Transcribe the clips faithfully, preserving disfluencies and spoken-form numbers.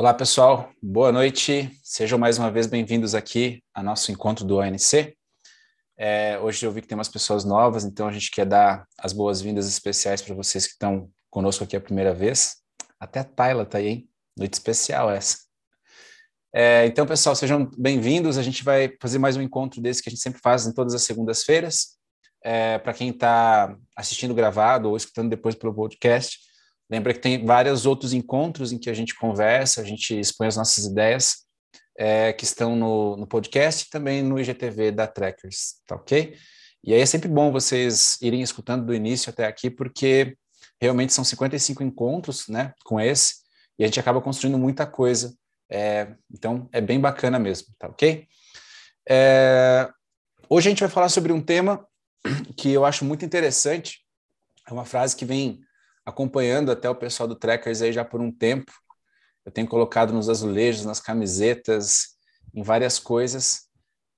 Olá, pessoal. Boa noite. Sejam mais uma vez bem-vindos aqui ao nosso encontro do A N C. É, hoje eu vi que tem umas pessoas novas, então a gente quer dar as boas-vindas especiais para vocês que estão conosco aqui a primeira vez. Até a Tayla está aí, hein? Noite especial essa. É, então, pessoal, sejam bem-vindos. A gente vai fazer mais um encontro desse que a gente sempre faz em todas as segundas-feiras. É, para quem está assistindo gravado ou escutando depois pelo podcast, lembra que tem vários outros encontros em que a gente conversa, a gente expõe as nossas ideias é, que estão no, no podcast e também no I G T V da Trackers, tá ok? E aí é sempre bom vocês irem escutando do início até aqui, porque realmente são cinquenta e cinco encontros, né, com esse, e a gente acaba construindo muita coisa, é, então é bem bacana mesmo, tá ok? É, hoje a gente vai falar sobre um tema que eu acho muito interessante, é uma frase que vem acompanhando até o pessoal do Trekkers aí já por um tempo. Eu tenho colocado nos azulejos, nas camisetas, em várias coisas.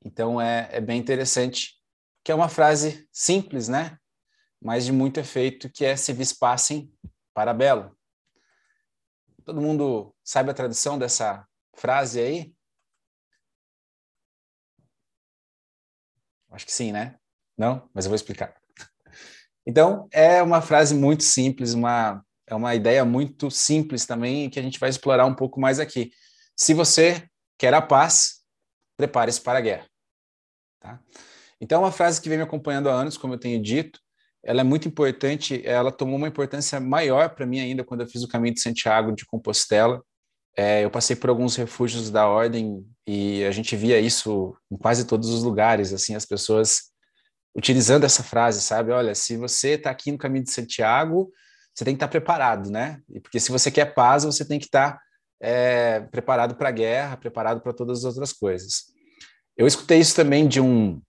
Então é, é bem interessante, que é uma frase simples, né? Mas de muito efeito, que é se vis passem, para belo. Todo mundo sabe a tradução dessa frase aí? Acho que sim, né? Não? Mas eu vou explicar. Então, é uma frase muito simples, uma, é uma ideia muito simples também, que a gente vai explorar um pouco mais aqui. Se você quer a paz, prepare-se para a guerra. Tá? Então, é uma frase que vem me acompanhando há anos, como eu tenho dito, ela é muito importante, ela tomou uma importância maior para mim ainda quando eu fiz o caminho de Santiago de Compostela. É, eu passei por alguns refúgios da Ordem e a gente via isso em quase todos os lugares, assim, as pessoas utilizando essa frase, sabe? Olha, se você está aqui no caminho de Santiago, você tem que estar preparado, né? Porque se você quer paz, você tem que estar é, preparado para a guerra, preparado para todas as outras coisas. Eu escutei isso também de um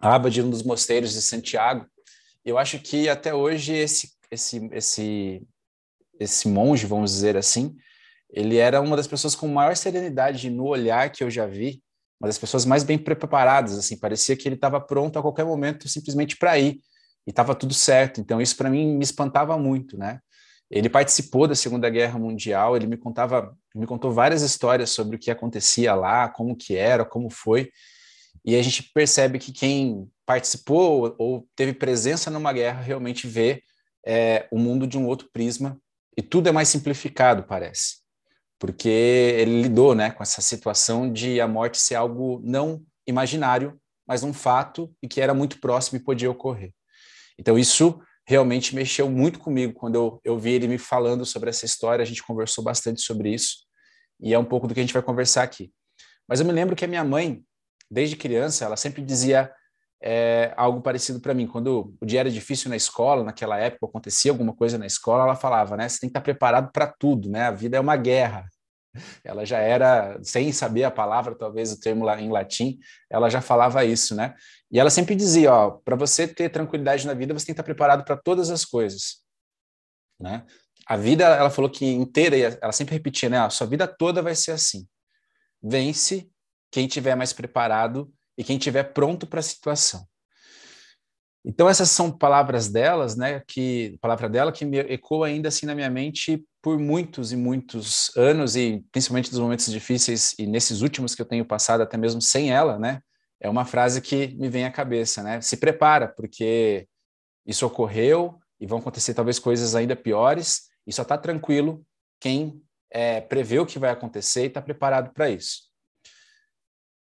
aba de um dos mosteiros de Santiago. Eu acho que até hoje esse, esse, esse, esse monge, vamos dizer assim, ele era uma das pessoas com maior serenidade no olhar que eu já vi, uma das pessoas mais bem preparadas, assim, parecia que ele estava pronto a qualquer momento simplesmente para ir, e estava tudo certo, então isso para mim me espantava muito, né? Ele participou da Segunda Guerra Mundial, ele me contava, me contou várias histórias sobre o que acontecia lá, como que era, como foi, e a gente percebe que quem participou ou teve presença numa guerra realmente vê é, o mundo de um outro prisma, e tudo é mais simplificado, parece. Porque ele lidou, né, com essa situação de a morte ser algo não imaginário, mas um fato e que era muito próximo e podia ocorrer. Então isso realmente mexeu muito comigo quando eu, eu vi ele me falando sobre essa história, a gente conversou bastante sobre isso, e é um pouco do que a gente vai conversar aqui. Mas eu me lembro que a minha mãe, desde criança, ela sempre dizia é, algo parecido para mim. Quando o dia era difícil na escola, naquela época, acontecia alguma coisa na escola, ela falava, né, você tem que estar preparado para tudo, né, a vida é uma guerra. Ela já era, sem saber a palavra, talvez o termo lá em latim, ela já falava isso, né, e ela sempre dizia, ó, para você ter tranquilidade na vida, você tem que estar preparado para todas as coisas, né, a vida, ela falou que inteira, e ela sempre repetia, né, a sua vida toda vai ser assim, vence quem tiver mais preparado e quem estiver pronto para a situação. Então essas são palavras delas, né, que palavra dela que me ecoa ainda assim na minha mente por muitos e muitos anos, e principalmente nos momentos difíceis e nesses últimos que eu tenho passado até mesmo sem ela, né, é uma frase que me vem à cabeça, né, se prepara, porque isso ocorreu e vão acontecer talvez coisas ainda piores, e só está tranquilo quem é, prevê o que vai acontecer e está preparado para isso.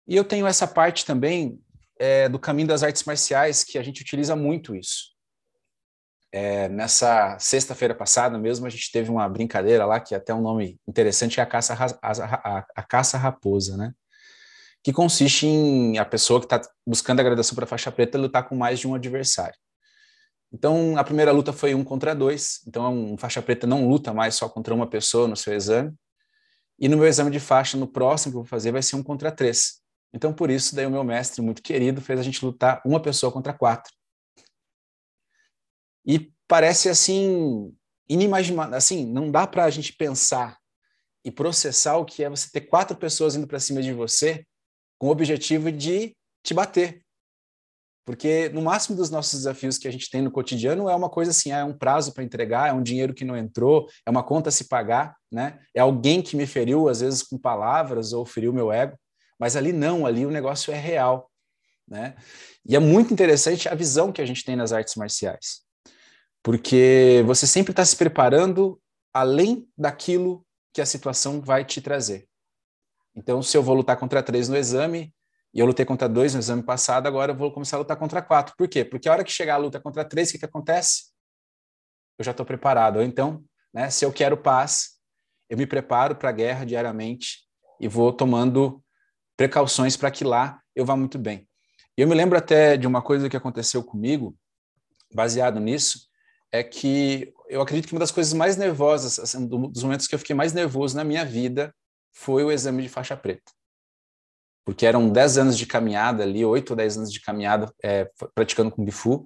E eu tenho essa parte também é, do caminho das artes marciais, que a gente utiliza muito isso. É, nessa sexta-feira passada mesmo, a gente teve uma brincadeira lá, que até um nome interessante é a caça, a, a, a caça raposa, né? Que consiste em a pessoa que está buscando a graduação para a faixa preta lutar com mais de um adversário. Então, a primeira luta foi um contra dois, então um faixa preta não luta mais só contra uma pessoa no seu exame, e no meu exame de faixa, no próximo que eu vou fazer, vai ser um contra três. Então, por isso, daí o meu mestre muito querido fez a gente lutar uma pessoa contra quatro. E parece assim, inimaginável, assim, não dá para a gente pensar e processar o que é você ter quatro pessoas indo para cima de você com o objetivo de te bater. Porque no máximo dos nossos desafios que a gente tem no cotidiano é uma coisa assim, é um prazo para entregar, é um dinheiro que não entrou, é uma conta a se pagar, né? É alguém que me feriu, às vezes com palavras, ou feriu meu ego. Mas ali não, ali o negócio é real, né? E é muito interessante a visão que a gente tem nas artes marciais. Porque você sempre está se preparando além daquilo que a situação vai te trazer. Então, se eu vou lutar contra três no exame... E eu lutei contra dois no exame passado, agora eu vou começar a lutar contra quatro. Por quê? Porque a hora que chegar a luta contra três, o que, que acontece? Eu já estou preparado. Ou então, né, se eu quero paz, eu me preparo para a guerra diariamente e vou tomando precauções para que lá eu vá muito bem. Eu me lembro até de uma coisa que aconteceu comigo, baseado nisso, é que eu acredito que uma das coisas mais nervosas, assim, dos momentos que eu fiquei mais nervoso na minha vida, foi o exame de faixa preta. Porque eram dez anos de caminhada ali, oito ou dez anos de caminhada é, praticando com Bifu,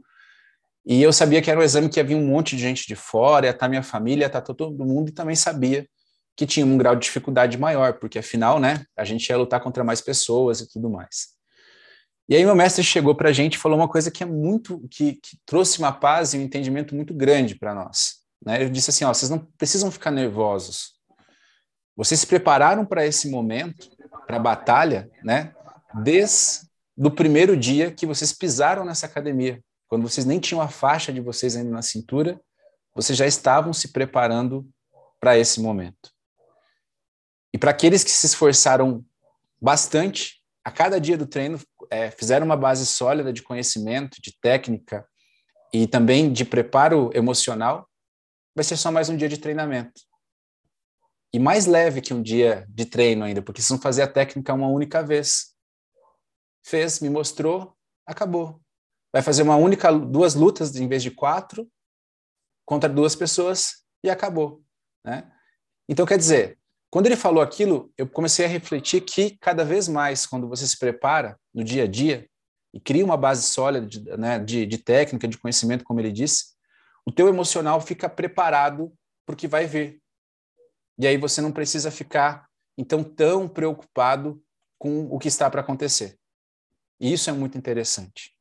e eu sabia que era um exame que ia vir um monte de gente de fora, ia estar minha família, ia estar todo mundo, e também sabia que tinha um grau de dificuldade maior, porque afinal, né, a gente ia lutar contra mais pessoas e tudo mais. E aí meu mestre chegou pra gente e falou uma coisa que é muito, que, que trouxe uma paz e um entendimento muito grande para nós, né? Ele disse assim, ó, vocês não precisam ficar nervosos, vocês se prepararam para esse momento, para a batalha, né? Desde o primeiro dia que vocês pisaram nessa academia, quando vocês nem tinham a faixa de vocês ainda na cintura, vocês já estavam se preparando para esse momento. E para aqueles que se esforçaram bastante, a cada dia do treino, é, fizeram uma base sólida de conhecimento, de técnica e também de preparo emocional, vai ser só mais um dia de treinamento. E mais leve que um dia de treino ainda, porque vocês vão fazer a técnica uma única vez. Fez, me mostrou, acabou. Vai fazer uma única, duas lutas em vez de quatro, contra duas pessoas, e acabou, né? Então, quer dizer, quando ele falou aquilo, eu comecei a refletir que cada vez mais, quando você se prepara no dia a dia, e cria uma base sólida de, né, de, de técnica, de conhecimento, como ele disse, o teu emocional fica preparado para o que vai vir. E aí você não precisa ficar, então, tão preocupado com o que está para acontecer. E isso é muito interessante.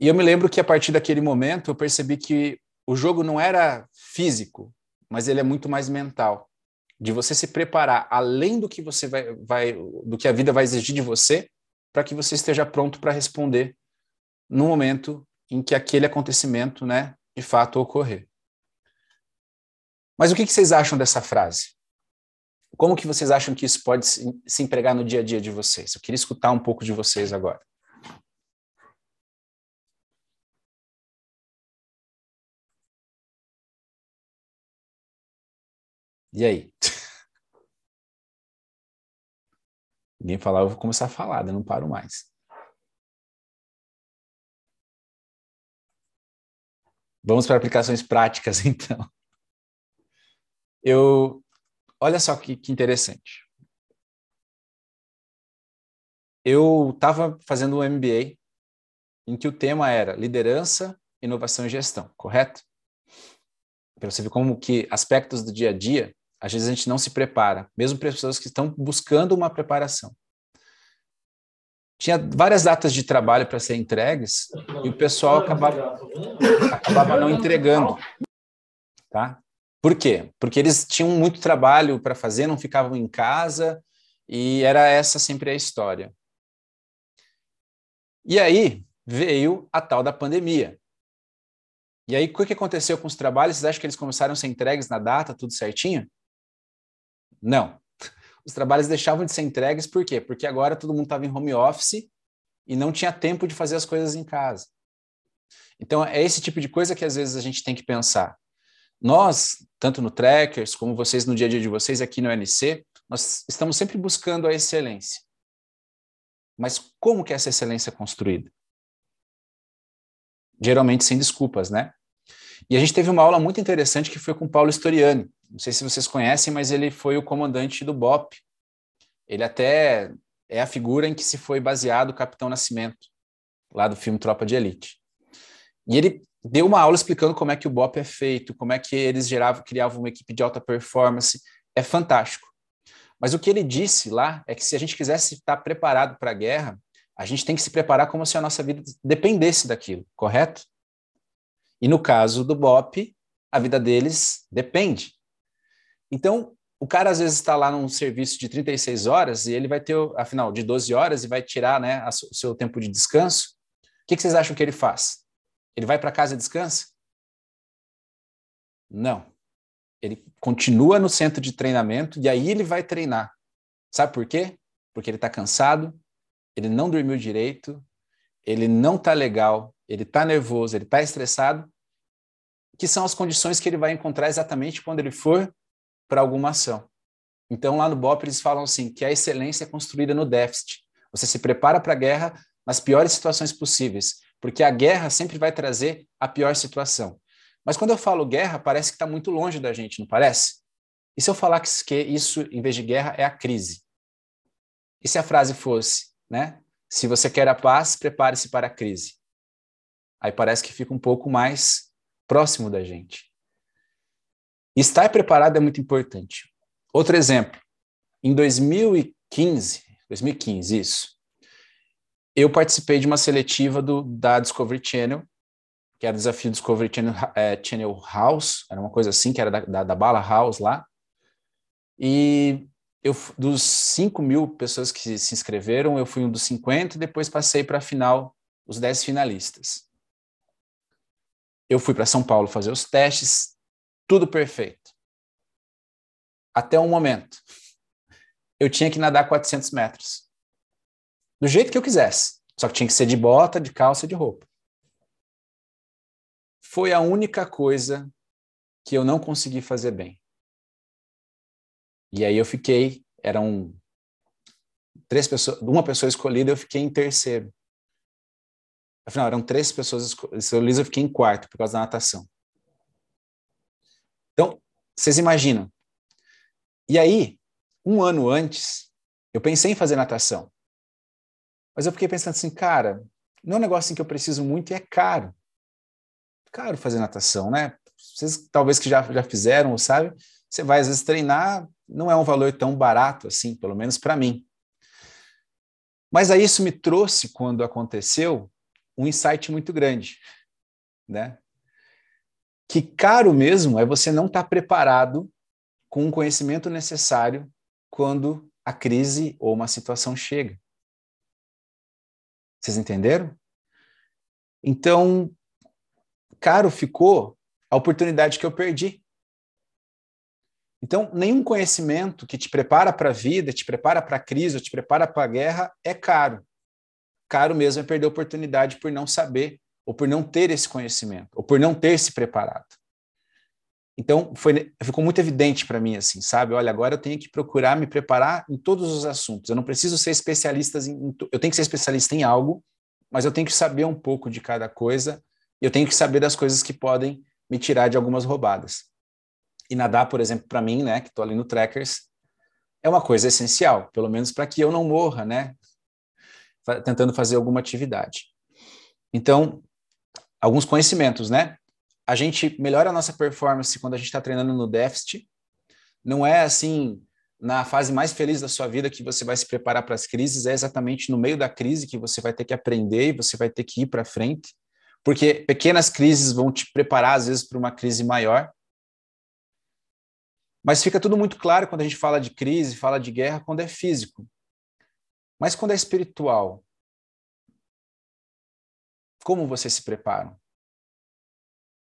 E eu me lembro que, a partir daquele momento, eu percebi que o jogo não era físico, mas ele é muito mais mental. De você se preparar, além do que, você vai, vai, do que a vida vai exigir de você, para que você esteja pronto para responder no momento em que aquele acontecimento, né, de fato ocorrer. Mas o que vocês acham dessa frase? Como que vocês acham que isso pode se empregar no dia a dia de vocês? Eu queria escutar um pouco de vocês agora. E aí? Ninguém falar, eu vou começar a falar, eu não paro mais. Vamos para aplicações práticas, então. Eu, olha só que, que interessante. Eu estava fazendo um M B A em que o tema era liderança, inovação e gestão, correto? Para você ver como que aspectos do dia a dia, às vezes a gente não se prepara, mesmo para as pessoas que estão buscando uma preparação. Tinha várias datas de trabalho para ser entregues e o pessoal acabava, acabava não entregando, tá? Por quê? Porque eles tinham muito trabalho para fazer, não ficavam em casa, e era essa sempre a história. E aí veio a tal da pandemia. E aí, o que aconteceu com os trabalhos? Vocês acham que eles começaram a ser entregues na data, tudo certinho? Não. Os trabalhos deixavam de ser entregues, por quê? Porque agora todo mundo estava em home office e não tinha tempo de fazer as coisas em casa. Então, é esse tipo de coisa que às vezes a gente tem que pensar. Nós, tanto no Trackers, como vocês no dia a dia de vocês aqui no A N C, nós estamos sempre buscando a excelência. Mas como que essa excelência é construída? Geralmente sem desculpas, né? E a gente teve uma aula muito interessante que foi com o Paulo Storiani. Não sei se vocês conhecem, mas ele foi o comandante do BOPE. Ele até é a figura em que se foi baseado o Capitão Nascimento, lá do filme Tropa de Elite. E ele deu uma aula explicando como é que o BOPE é feito, como é que eles geravam, criavam uma equipe de alta performance. É fantástico. Mas o que ele disse lá é que se a gente quisesse estar preparado para a guerra, a gente tem que se preparar como se a nossa vida dependesse daquilo, correto? E no caso do BOPE, a vida deles depende. Então, o cara às vezes está lá num serviço de trinta e seis horas e ele vai ter, afinal, de doze horas e vai tirar, né, a, o seu tempo de descanso. O que, que vocês acham que ele faz? Ele vai para casa e descansa? Não. Ele continua no centro de treinamento e aí ele vai treinar. Sabe por quê? Porque ele está cansado, ele não dormiu direito, ele não está legal, ele está nervoso, ele está estressado, que são as condições que ele vai encontrar exatamente quando ele for para alguma ação. Então, lá no BOPE, eles falam assim, que a excelência é construída no déficit. Você se prepara para a guerra nas piores situações possíveis, porque a guerra sempre vai trazer a pior situação. Mas quando eu falo guerra, parece que está muito longe da gente, não parece? E se eu falar que isso, em vez de guerra, é a crise? E se a frase fosse, né? Se você quer a paz, prepare-se para a crise. Aí parece que fica um pouco mais próximo da gente. Estar preparado é muito importante. Outro exemplo, em dois mil e quinze, dois mil e quinze, isso, eu participei de uma seletiva do, da Discovery Channel, que era o desafio Discovery Channel, é, Channel House, era uma coisa assim, que era da, da, da Bala House lá, e eu, dos cinco mil pessoas que se inscreveram, eu fui um dos cinquenta, e depois passei para a final, os dez finalistas. Eu fui para São Paulo fazer os testes, tudo perfeito. Até um momento. Eu tinha que nadar quatrocentos metros. Do jeito que eu quisesse. Só que tinha que ser de bota, de calça, de roupa. Foi a única coisa que eu não consegui fazer bem. E aí eu fiquei, eram três pessoas, uma pessoa escolhida, eu fiquei em terceiro. Afinal, eram três pessoas, eu fiquei em quarto por causa da natação. Então, vocês imaginam. E aí, um ano antes, eu pensei em fazer natação. Mas eu fiquei pensando assim, cara, não é um negócio assim que eu preciso muito e é caro. Caro fazer natação, né? Vocês talvez que já, já fizeram ou sabem, você vai às vezes treinar, não é um valor tão barato assim, pelo menos para mim. Mas aí isso me trouxe, quando aconteceu, um insight muito grande, né? Que caro mesmo é você não estar preparado com o conhecimento necessário quando a crise ou uma situação chega. Vocês entenderam? Então, caro ficou a oportunidade que eu perdi. Então, nenhum conhecimento que te prepara para a vida, te prepara para a crise, ou te prepara para a guerra, é caro. Caro mesmo é perder a oportunidade por não saber, ou por não ter esse conhecimento, ou por não ter se preparado. Então, foi, ficou muito evidente para mim, assim, sabe? Olha, agora eu tenho que procurar me preparar em todos os assuntos. Eu não preciso ser especialista em... Eu tenho que ser especialista em algo, mas eu tenho que saber um pouco de cada coisa, e eu tenho que saber das coisas que podem me tirar de algumas roubadas. E nadar, por exemplo, para mim, né, que estou ali no Trackers, é uma coisa essencial, pelo menos para que eu não morra, né? Tentando fazer alguma atividade. Então, alguns conhecimentos, né? A gente melhora a nossa performance quando a gente está treinando no déficit. Não é assim, na fase mais feliz da sua vida que você vai se preparar para as crises, é exatamente no meio da crise que você vai ter que aprender e você vai ter que ir para frente, porque pequenas crises vão te preparar, às vezes, para uma crise maior. Mas fica tudo muito claro quando a gente fala de crise, fala de guerra, quando é físico. Mas quando é espiritual, como vocês se preparam?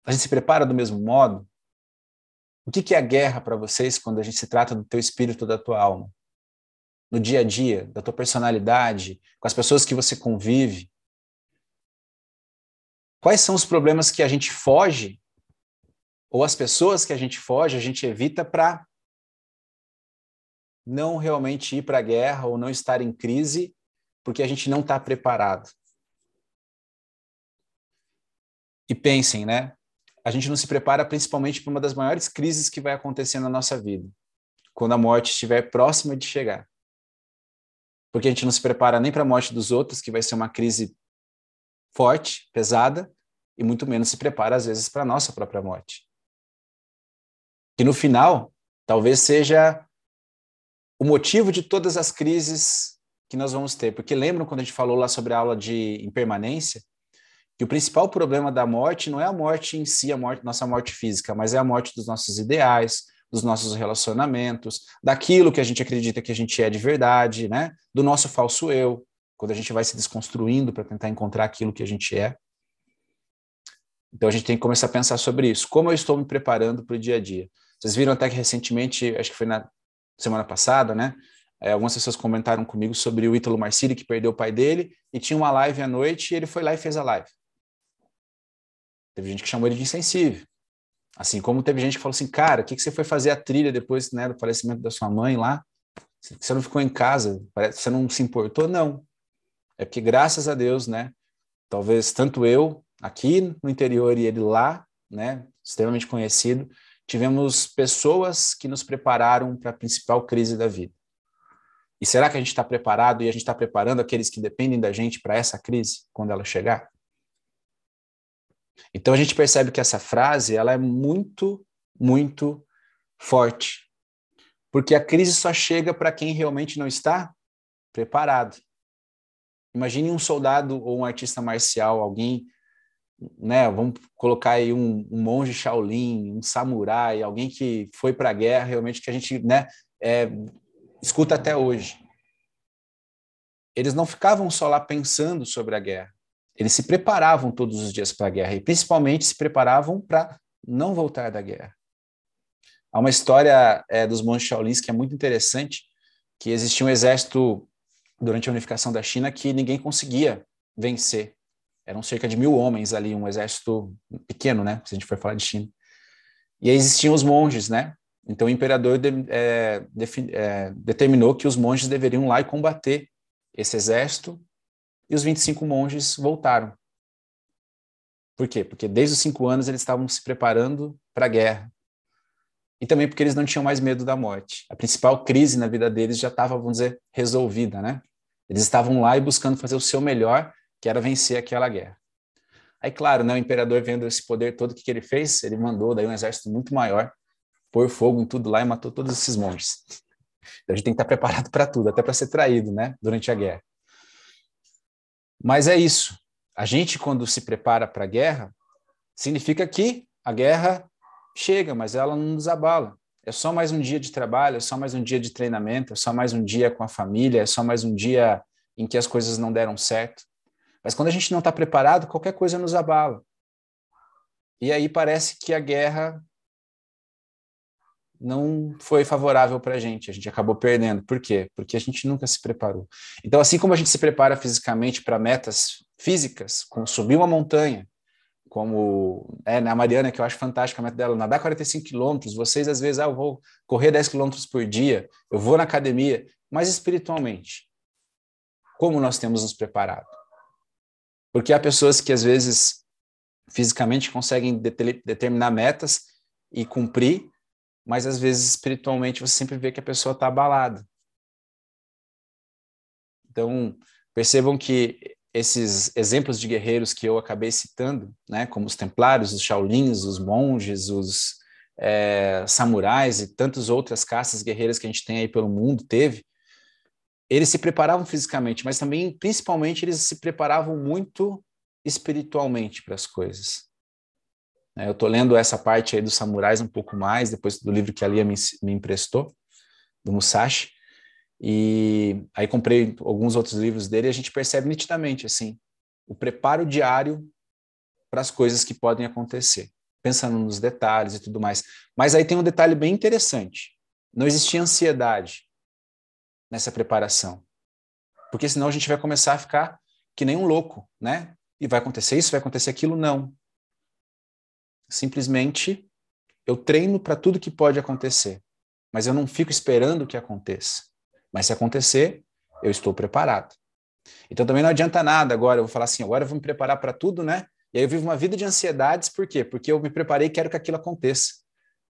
A gente se prepara do mesmo modo? O que é a guerra para vocês quando a gente se trata do teu espírito, da tua alma? No dia a dia, da tua personalidade, com as pessoas que você convive? Quais são os problemas que a gente foge, ou as pessoas que a gente foge, a gente evita para não realmente ir para a guerra ou não estar em crise, porque a gente não está preparado. E pensem, né? A gente não se prepara principalmente para uma das maiores crises que vai acontecer na nossa vida, quando a morte estiver próxima de chegar. Porque a gente não se prepara nem para a morte dos outros, que vai ser uma crise forte, pesada, e muito menos se prepara, às vezes, para a nossa própria morte. Que no final, talvez seja o motivo de todas as crises que nós vamos ter. Porque lembram quando a gente falou lá sobre a aula de impermanência? Que o principal problema da morte não é a morte em si, a morte, nossa morte física, mas é a morte dos nossos ideais, dos nossos relacionamentos, daquilo que a gente acredita que a gente é de verdade, né? Do nosso falso eu, quando a gente vai se desconstruindo para tentar encontrar aquilo que a gente é. Então a gente tem que começar a pensar sobre isso. Como eu estou me preparando para o dia a dia? Vocês viram até que recentemente, acho que foi na semana passada, né? É, algumas pessoas comentaram comigo sobre o Ítalo Marcilli, que perdeu o pai dele, e tinha uma live à noite, e ele foi lá e fez a live. Teve gente que chamou ele de insensível. Assim como teve gente que falou assim, cara, o que, que você foi fazer a trilha depois, né, do falecimento da sua mãe lá? Você não ficou em casa? Você não se importou? Não. É porque, graças a Deus, né, talvez tanto eu, aqui no interior e ele lá, né, extremamente conhecido, tivemos pessoas que nos prepararam para a principal crise da vida. E será que a gente está preparado e a gente está preparando aqueles que dependem da gente para essa crise, quando ela chegar? Então a gente percebe que essa frase, ela é muito, muito forte. Porque a crise só chega para quem realmente não está preparado. Imagine um soldado ou um artista marcial, alguém, né, vamos colocar aí um, um monge Shaolin, um samurai, alguém que foi para a guerra realmente, que a gente, né, é, escuta até hoje. Eles não ficavam só lá pensando sobre a guerra. Eles se preparavam todos os dias para a guerra e, principalmente, se preparavam para não voltar da guerra. Há uma história é, dos monges Shaolins que é muito interessante, que existia um exército durante a unificação da China que ninguém conseguia vencer. Eram cerca de mil homens ali, um exército pequeno, né? Se a gente for falar de China. E aí existiam os monges, né? Então o imperador de, é, de, é, determinou que os monges deveriam lá e combater esse exército. E os vinte e cinco monges voltaram. Por quê? Porque desde os cinco anos eles estavam se preparando para a guerra. E também porque eles não tinham mais medo da morte. A principal crise na vida deles já estava, vamos dizer, resolvida, né? Eles estavam lá e buscando fazer o seu melhor, que era vencer aquela guerra. Aí, claro, né, o imperador, vendo esse poder todo, o que, que ele fez? Ele mandou daí um exército muito maior, pôr fogo em tudo lá e matou todos esses monges. Então a gente tem que estar preparado para tudo, até para ser traído, né? Durante a guerra. Mas é isso. A gente, quando se prepara para a guerra, significa que a guerra chega, mas ela não nos abala. É só mais um dia de trabalho, é só mais um dia de treinamento, é só mais um dia com a família, é só mais um dia em que as coisas não deram certo. Mas quando a gente não está preparado, qualquer coisa nos abala. E aí parece que a guerra não foi favorável para a gente, a gente acabou perdendo. Por quê? Porque a gente nunca se preparou. Então, assim como a gente se prepara fisicamente para metas físicas, como subir uma montanha, como é, a Mariana, que eu acho fantástica a meta dela, nadar quarenta e cinco quilômetros, vocês às vezes, ah, eu vou correr dez quilômetros por dia, eu vou na academia, mas espiritualmente, como nós temos nos preparado? Porque há pessoas que às vezes fisicamente conseguem de- determinar metas e cumprir, mas às vezes espiritualmente você sempre vê que a pessoa está abalada. Então, percebam que esses exemplos de guerreiros que eu acabei citando, né, como os templários, os shaolins, os monges, os é, samurais e tantas outras castas guerreiras que a gente tem aí pelo mundo, teve, eles se preparavam fisicamente, mas também, principalmente, eles se preparavam muito espiritualmente para as coisas. Eu estou lendo essa parte aí dos samurais um pouco mais, depois do livro que a Lia me, me emprestou, do Musashi, e aí comprei alguns outros livros dele e a gente percebe nitidamente, assim, o preparo diário para as coisas que podem acontecer, pensando nos detalhes e tudo mais. Mas aí tem um detalhe bem interessante, não existia ansiedade nessa preparação, porque senão a gente vai começar a ficar que nem um louco, né? E vai acontecer isso, vai acontecer aquilo, não. Simplesmente eu treino para tudo que pode acontecer, mas eu não fico esperando que aconteça. Mas se acontecer, eu estou preparado. Então também não adianta nada agora, eu vou falar assim, agora eu vou me preparar para tudo, né? E aí eu vivo uma vida de ansiedades, por quê? Porque eu me preparei e quero que aquilo aconteça.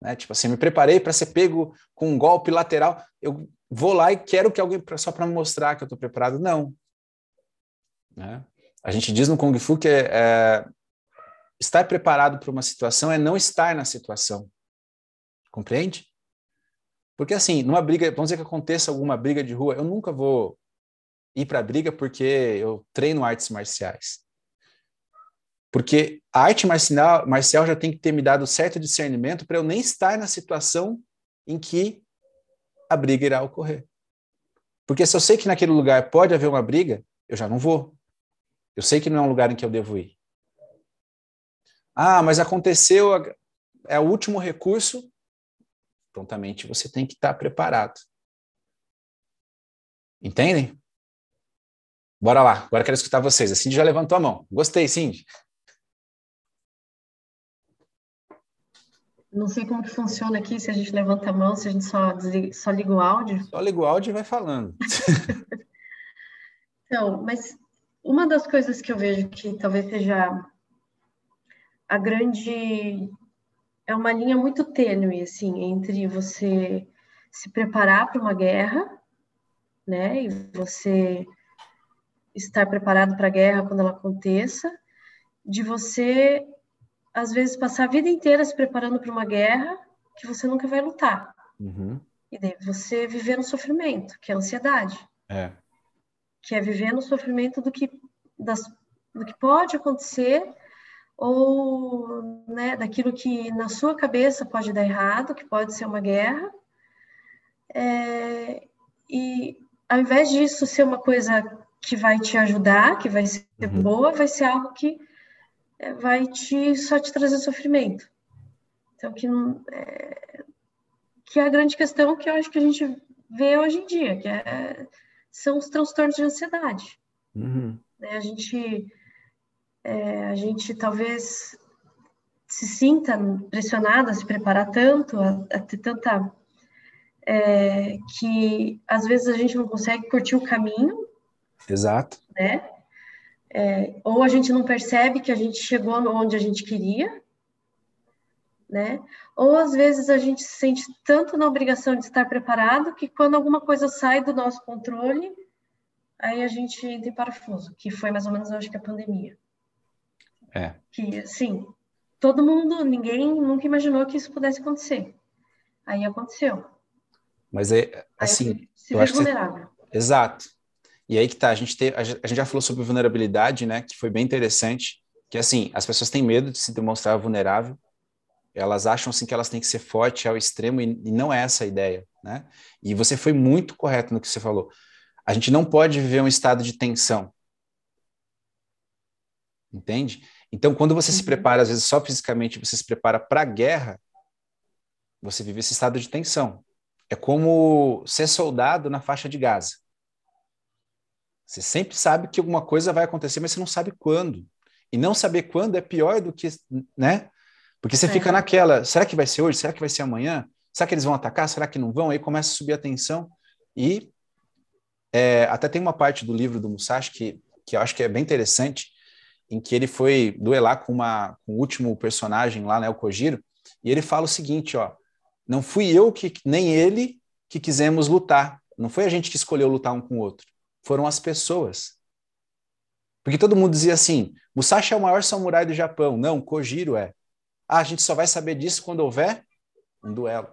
Né? Tipo assim, eu me preparei para ser pego com um golpe lateral, eu vou lá e quero que alguém, só para mostrar que eu estou preparado, não. Né? A gente diz no Kung Fu que é, é estar preparado para uma situação é não estar na situação. Compreende? Porque assim, numa briga, vamos dizer que aconteça alguma briga de rua, eu nunca vou ir para a briga porque eu treino artes marciais. Porque a arte marcial, marcial já tem que ter me dado certo discernimento para eu nem estar na situação em que a briga irá ocorrer. Porque se eu sei que naquele lugar pode haver uma briga, eu já não vou. Eu sei que não é um lugar em que eu devo ir. Ah, mas aconteceu, é o último recurso. Prontamente, você tem que estar preparado. Entendem? Bora lá, agora quero escutar vocês. A Cindy já levantou a mão. Gostei, Cindy. Não sei como que funciona aqui, se a gente levanta a mão, se a gente só, desliga, só liga o áudio. Só liga o áudio e vai falando. Então, mas uma das coisas que eu vejo que talvez seja a grande... É uma linha muito tênue, assim, entre você se preparar para uma guerra, né, e você... estar preparado para a guerra quando ela aconteça, de você, às vezes, passar a vida inteira se preparando para uma guerra que você nunca vai lutar. Uhum. E daí você viver no sofrimento, que é a ansiedade. É. Que é viver no sofrimento do que, das, do que pode acontecer, ou, né, daquilo que na sua cabeça pode dar errado, que pode ser uma guerra. É, e ao invés disso ser uma coisa... que vai te ajudar, que vai ser uhum. boa, vai ser algo que vai te, só te trazer sofrimento. Então, que, é, que é a grande questão que eu acho que a gente vê hoje em dia, que é, são os transtornos de ansiedade. Uhum. É, a gente, é, a gente talvez se sinta pressionada a se preparar tanto, a, a ter tanta... É, que, às vezes, a gente não consegue curtir o caminho. Exato. Né? É, ou a gente não percebe que a gente chegou onde a gente queria, né? Ou às vezes a gente se sente tanto na obrigação de estar preparado que quando alguma coisa sai do nosso controle, aí a gente entra em parafuso, que foi mais ou menos, eu acho que a pandemia. É. Que, assim, todo mundo, ninguém nunca imaginou que isso pudesse acontecer. Aí aconteceu. Mas é, assim... Aí se eu acho vulnerável. Você... Exato. E aí que tá, a gente, teve, a gente já falou sobre vulnerabilidade, né, que foi bem interessante, que assim, as pessoas têm medo de se demonstrar vulnerável, elas acham assim que elas têm que ser fortes ao extremo e, e não é essa a ideia, né, e você foi muito correto no que você falou, a gente não pode viver um estado de tensão, entende? Então quando você uhum. se prepara, às vezes só fisicamente, você se prepara para a guerra, você vive esse estado de tensão, é como ser soldado na faixa de Gaza. Você sempre sabe que alguma coisa vai acontecer, mas você não sabe quando. E não saber quando é pior do que, né? Porque você é. fica naquela, será que vai ser hoje? Será que vai ser amanhã? Será que eles vão atacar? Será que não vão? Aí começa a subir a tensão. E é, até tem uma parte do livro do Musashi que, que eu acho que é bem interessante, em que ele foi duelar com, uma, com o último personagem lá, né, o Kojiro, e ele fala o seguinte, ó, não fui eu que, nem ele que quisemos lutar. Não foi a gente que escolheu lutar um com o outro. Foram as pessoas. Porque todo mundo dizia assim, Musashi é o maior samurai do Japão. Não, Kojiro é. Ah, a gente só vai saber disso quando houver um duelo.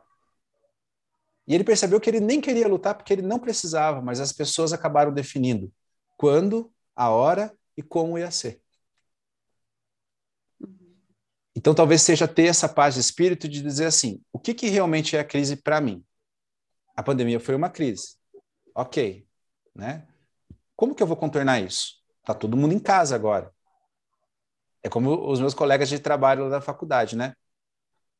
E ele percebeu que ele nem queria lutar porque ele não precisava, mas as pessoas acabaram definindo quando, a hora e como ia ser. Então talvez seja ter essa paz de espírito de dizer assim, o que, que realmente é a crise para mim? A pandemia foi uma crise. Ok, né? Como que eu vou contornar isso? Tá todo mundo em casa agora. É como os meus colegas de trabalho da faculdade, né?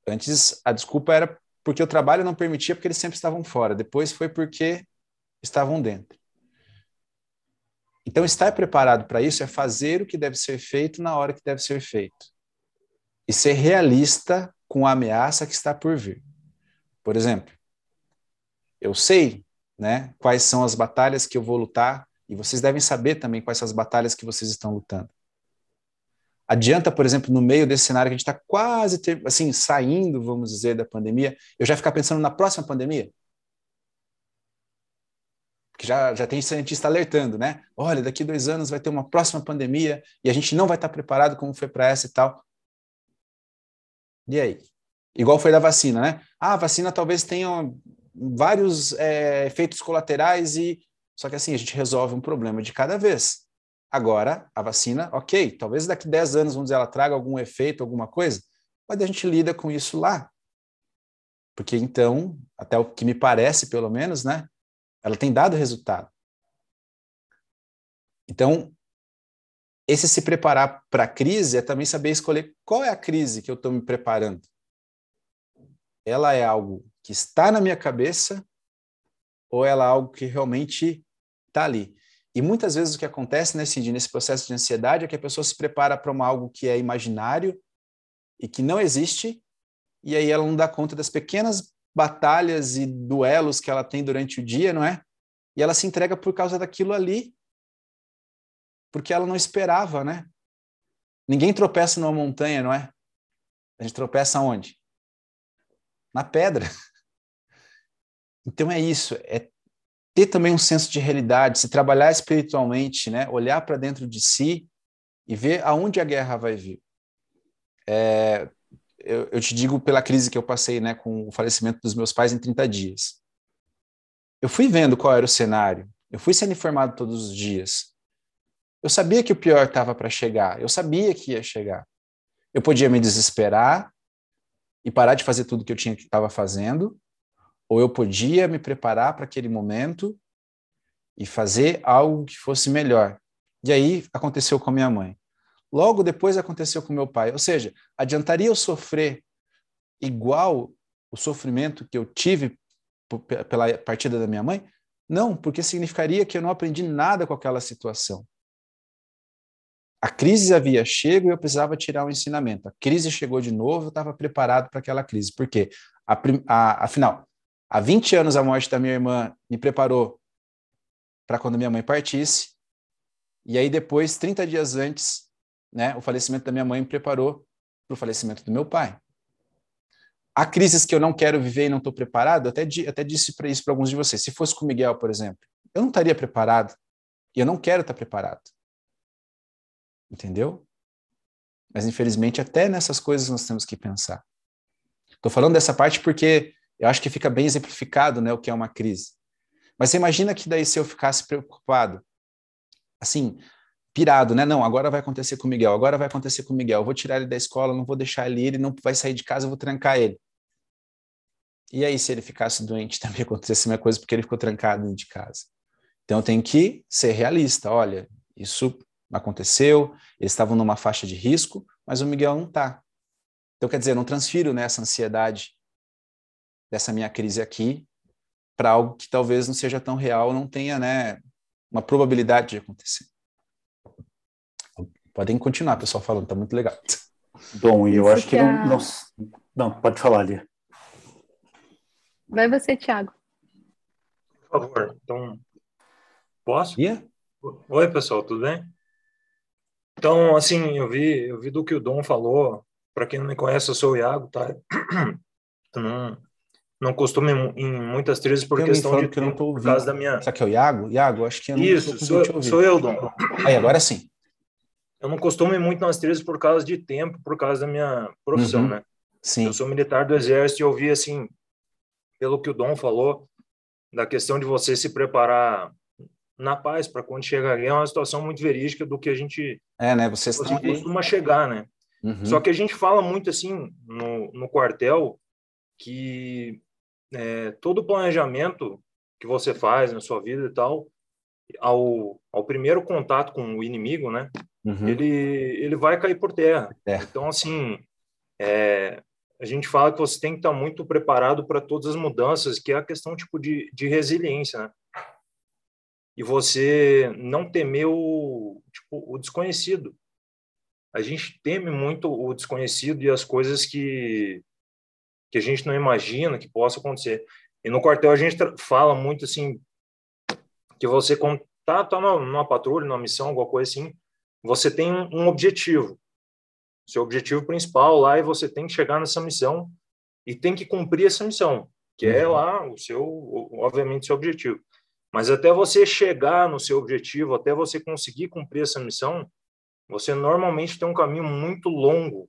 Antes a desculpa era porque o trabalho não permitia, porque eles sempre estavam fora. Depois foi porque estavam dentro. Então estar preparado para isso é fazer o que deve ser feito na hora que deve ser feito. E ser realista com a ameaça que está por vir. Por exemplo, eu sei, né, quais são as batalhas que eu vou lutar, e vocês devem saber também quais são as batalhas que vocês estão lutando. Adianta, por exemplo, no meio desse cenário que a gente está quase, ter, assim, saindo, vamos dizer, da pandemia, eu já ficar pensando na próxima pandemia? Porque já, já tem cientista alertando, né? Olha, daqui dois anos vai ter uma próxima pandemia, e a gente não vai estar preparado como foi para essa e tal. E aí? Igual foi da vacina, né? Ah, a vacina talvez tenha... vários é, efeitos colaterais e Só que assim, a gente resolve um problema de cada vez. Agora, a vacina, ok, talvez daqui dez anos, vamos dizer, ela traga algum efeito, alguma coisa, mas a gente lida com isso lá. Porque então, até o que me parece, pelo menos, né, ela tem dado resultado. Então, esse se preparar para a crise é também saber escolher qual é a crise que eu estou me preparando. Ela é algo que está na minha cabeça ou ela é algo que realmente está ali? E muitas vezes o que acontece, né, Cindy, nesse processo de ansiedade é que a pessoa se prepara para uma, algo que é imaginário e que não existe, e aí ela não dá conta das pequenas batalhas e duelos que ela tem durante o dia, não é? E ela se entrega por causa daquilo ali, porque ela não esperava, né? Ninguém tropeça numa montanha, não é? A gente tropeça onde? Na pedra. Então é isso, é ter também um senso de realidade, se trabalhar espiritualmente, né? Olhar para dentro de si e ver aonde a guerra vai vir. É, eu, eu te digo pela crise que eu passei, né, com o falecimento dos meus pais em trinta dias. Eu fui vendo qual era o cenário, eu fui sendo informado todos os dias. Eu sabia que o pior estava para chegar, eu sabia que ia chegar. Eu podia me desesperar e parar de fazer tudo que eu tinha que estava fazendo, ou eu podia me preparar para aquele momento e fazer algo que fosse melhor. E aí aconteceu com a minha mãe. Logo depois aconteceu com meu pai. Ou seja, adiantaria eu sofrer igual o sofrimento que eu tive pela partida da minha mãe? Não, porque significaria que eu não aprendi nada com aquela situação. A crise havia chego e eu precisava tirar um ensinamento. A crise chegou de novo, eu estava preparado para aquela crise. Por quê? Afinal, há vinte anos a morte da minha irmã me preparou para quando minha mãe partisse. E aí depois, trinta dias antes, né, o falecimento da minha mãe me preparou para o falecimento do meu pai. Há crises que eu não quero viver e não estou preparado. Eu até, até disse para isso para alguns de vocês. Se fosse com o Miguel, por exemplo, eu não estaria preparado. E eu não quero estar preparado. Entendeu? Mas infelizmente até nessas coisas nós temos que pensar. Estou falando dessa parte porque eu acho que fica bem exemplificado, né, o que é uma crise. Mas você imagina que daí se eu ficasse preocupado, assim, pirado, né? Não, agora vai acontecer com o Miguel, agora vai acontecer com o Miguel. Eu vou tirar ele da escola, não vou deixar ele ir, ele não vai sair de casa, eu vou trancar ele. E aí se ele ficasse doente também acontecesse a mesma coisa porque ele ficou trancado dentro de casa. Então eu tenho que ser realista. Olha, isso aconteceu, eles estavam numa faixa de risco, mas o Miguel não está. Então quer dizer, eu não transfiro, né, essa ansiedade dessa minha crise aqui, para algo que talvez não seja tão real, não tenha, né, uma probabilidade de acontecer. Podem continuar, pessoal, falando, tá muito legal. Bom, e eu acho que... Não, não, não, pode falar, Lia. Vai você, Thiago. Por favor, então... Posso? Yeah. Oi, pessoal, tudo bem? Então, assim, eu vi, eu vi do que o Dom falou, para quem não me conhece, eu sou o Iago, tá? Então, não... Não costumo em muitas trilhas por questão de que eu não tô ouvindo. Por causa da minha... Será que é o Iago? Iago, acho que eu não Isso, sou, te sou eu, Dom. Aí, agora sim. Eu não costumo ir muito nas trilhas por causa de tempo, por causa da minha profissão, uhum. né? Sim. Eu sou militar do Exército e eu vi, assim, pelo que o Dom falou, da questão de você se preparar na paz para quando chegar ali, é uma situação muito verídica do que a gente é, né? Vocês você estão costuma aí. Chegar, né? Uhum. Só que a gente fala muito, assim, no, no quartel, que... É, todo planejamento que você faz na sua vida e tal, ao, ao primeiro contato com o inimigo, né? Uhum. Ele, ele vai cair por terra. É. Então, assim, é, a gente fala que você tem que estar muito preparado para todas as mudanças, que é a questão tipo, de, de resiliência, né? E você não temer o, tipo, o desconhecido. A gente teme muito o desconhecido e as coisas que... que a gente não imagina que possa acontecer. E no quartel a gente fala muito assim, que você quando tá, tá numa, numa patrulha, numa missão, alguma coisa assim, você tem um, um objetivo, seu objetivo principal lá, e você tem que chegar nessa missão e tem que cumprir essa missão, que uhum. é lá o seu, obviamente, seu objetivo. Mas até você chegar no seu objetivo, até você conseguir cumprir essa missão, você normalmente tem um caminho muito longo.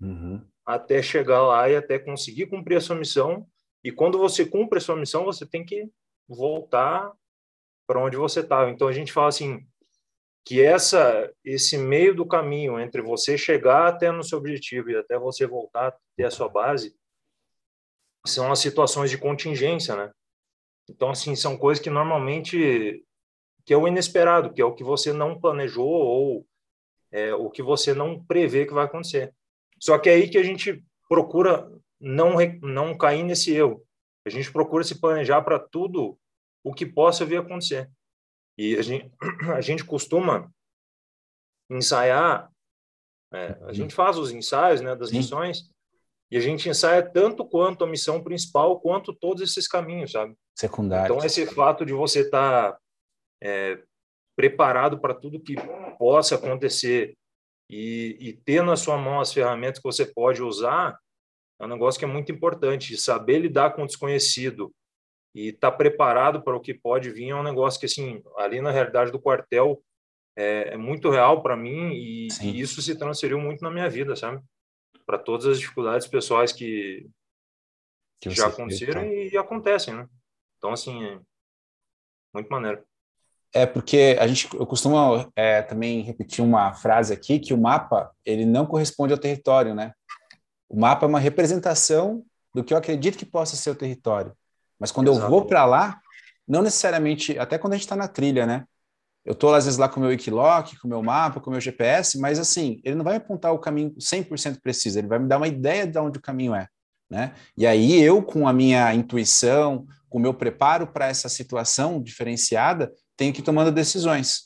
Uhum. Até chegar lá e até conseguir cumprir a sua missão. E quando você cumpre a sua missão, você tem que voltar para onde você estava. Então, a gente fala assim, que essa, esse meio do caminho entre você chegar até no seu objetivo e até você voltar a ter a sua base, são as situações de contingência, né? Então, assim, são coisas que normalmente, que é o inesperado, que é o que você não planejou ou é, o que você não prevê que vai acontecer. Só que é aí que a gente procura não, não cair nesse erro. A gente procura se planejar para tudo o que possa vir a acontecer. E a gente, a gente costuma ensaiar, é, a gente faz os ensaios, né, das missões, sim, e a gente ensaia tanto quanto a missão principal, quanto todos esses caminhos, sabe? Secundário. Então, esse fato de você estar tá, é, preparado para tudo que possa acontecer e, e ter na sua mão as ferramentas que você pode usar, é um negócio que é muito importante. Saber lidar com o desconhecido e estar tá preparado para o que pode vir é um negócio que, assim, ali na realidade do quartel é, é muito real para mim e, e isso se transferiu muito na minha vida, sabe? Para todas as dificuldades pessoais que, que já aconteceram e, e acontecem, né? Então, assim, é muito maneiro. É, porque a gente, eu costumo é, também repetir uma frase aqui, que o mapa, ele não corresponde ao território, né? O mapa é uma representação do que eu acredito que possa ser o território. Mas quando exato, eu vou para lá, não necessariamente, até quando a gente está na trilha, né? Eu estou, às vezes, lá com o meu Wikiloc, com o meu mapa, com o meu G P S, mas, assim, ele não vai me apontar o caminho cem por cento preciso, ele vai me dar uma ideia de onde o caminho é, né? E aí eu, com a minha intuição, com o meu preparo para essa situação diferenciada, tenho que ir tomando decisões.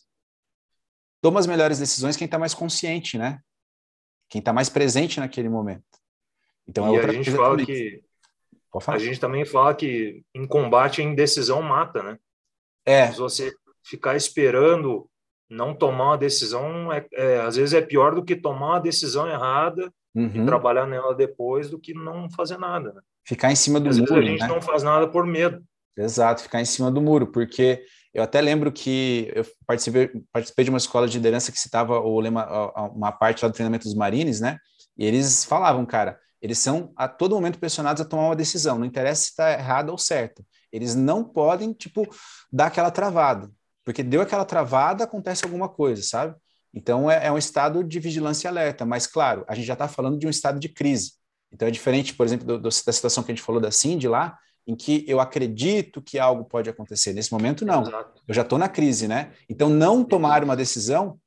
Toma as melhores decisões quem está mais consciente, né? Quem está mais presente naquele momento. Então, é outra coisa. E a gente fala que... A gente também fala que em combate a indecisão mata, né? É. Se você ficar esperando não tomar uma decisão, é, é, às vezes é pior do que tomar uma decisão errada, uhum, e trabalhar nela depois do que não fazer nada, né? Ficar em cima do às muro, vezes a gente, né, não faz nada por medo. Exato, ficar em cima do muro, porque eu até lembro que eu participei, participei de uma escola de liderança que citava o lema, uma parte lá do treinamento dos Marines, né? E eles falavam, cara, eles são a todo momento pressionados a tomar uma decisão, não interessa se está errada ou certa. Eles não podem, tipo, dar aquela travada, porque deu aquela travada, acontece alguma coisa, sabe? Então, é, é um estado de vigilância e alerta, mas, claro, a gente já está falando de um estado de crise. Então, é diferente, por exemplo, do, do, da situação que a gente falou da Cindy lá, em que eu acredito que algo pode acontecer. Nesse momento, não. Exato. Eu já estou na crise, né? Então, não tomar uma decisão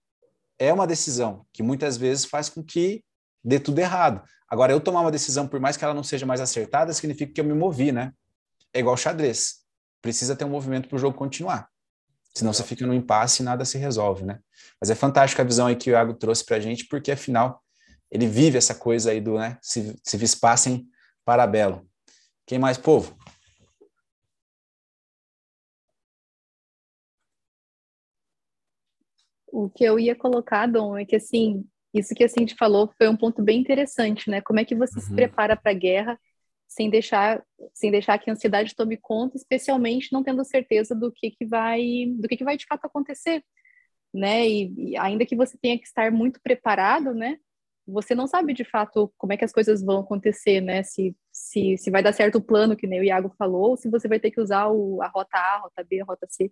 é uma decisão que muitas vezes faz com que dê tudo errado. Agora, eu tomar uma decisão, por mais que ela não seja mais acertada, significa que eu me movi, né? É igual xadrez. Precisa ter um movimento para o jogo continuar. Senão você fica no impasse e nada se resolve, né? Mas é fantástica a visão aí que o Iago trouxe para a gente, porque, afinal, ele vive essa coisa aí do, né? Se, se vispassem, parabelo. Quem mais, povo? O que eu ia colocar, Dom, é que, assim... Isso que a Cindy falou foi um ponto bem interessante, né? Como é que você, uhum, se prepara para a guerra sem deixar, sem deixar que a ansiedade tome conta, especialmente não tendo certeza do que, que, vai, do que, que vai de fato acontecer, né? E, e ainda que você tenha que estar muito preparado, né? Você não sabe de fato como é que as coisas vão acontecer, né? Se, se, se vai dar certo o plano, que nem o Iago falou, ou se você vai ter que usar o, a rota A, a rota B, a rota C.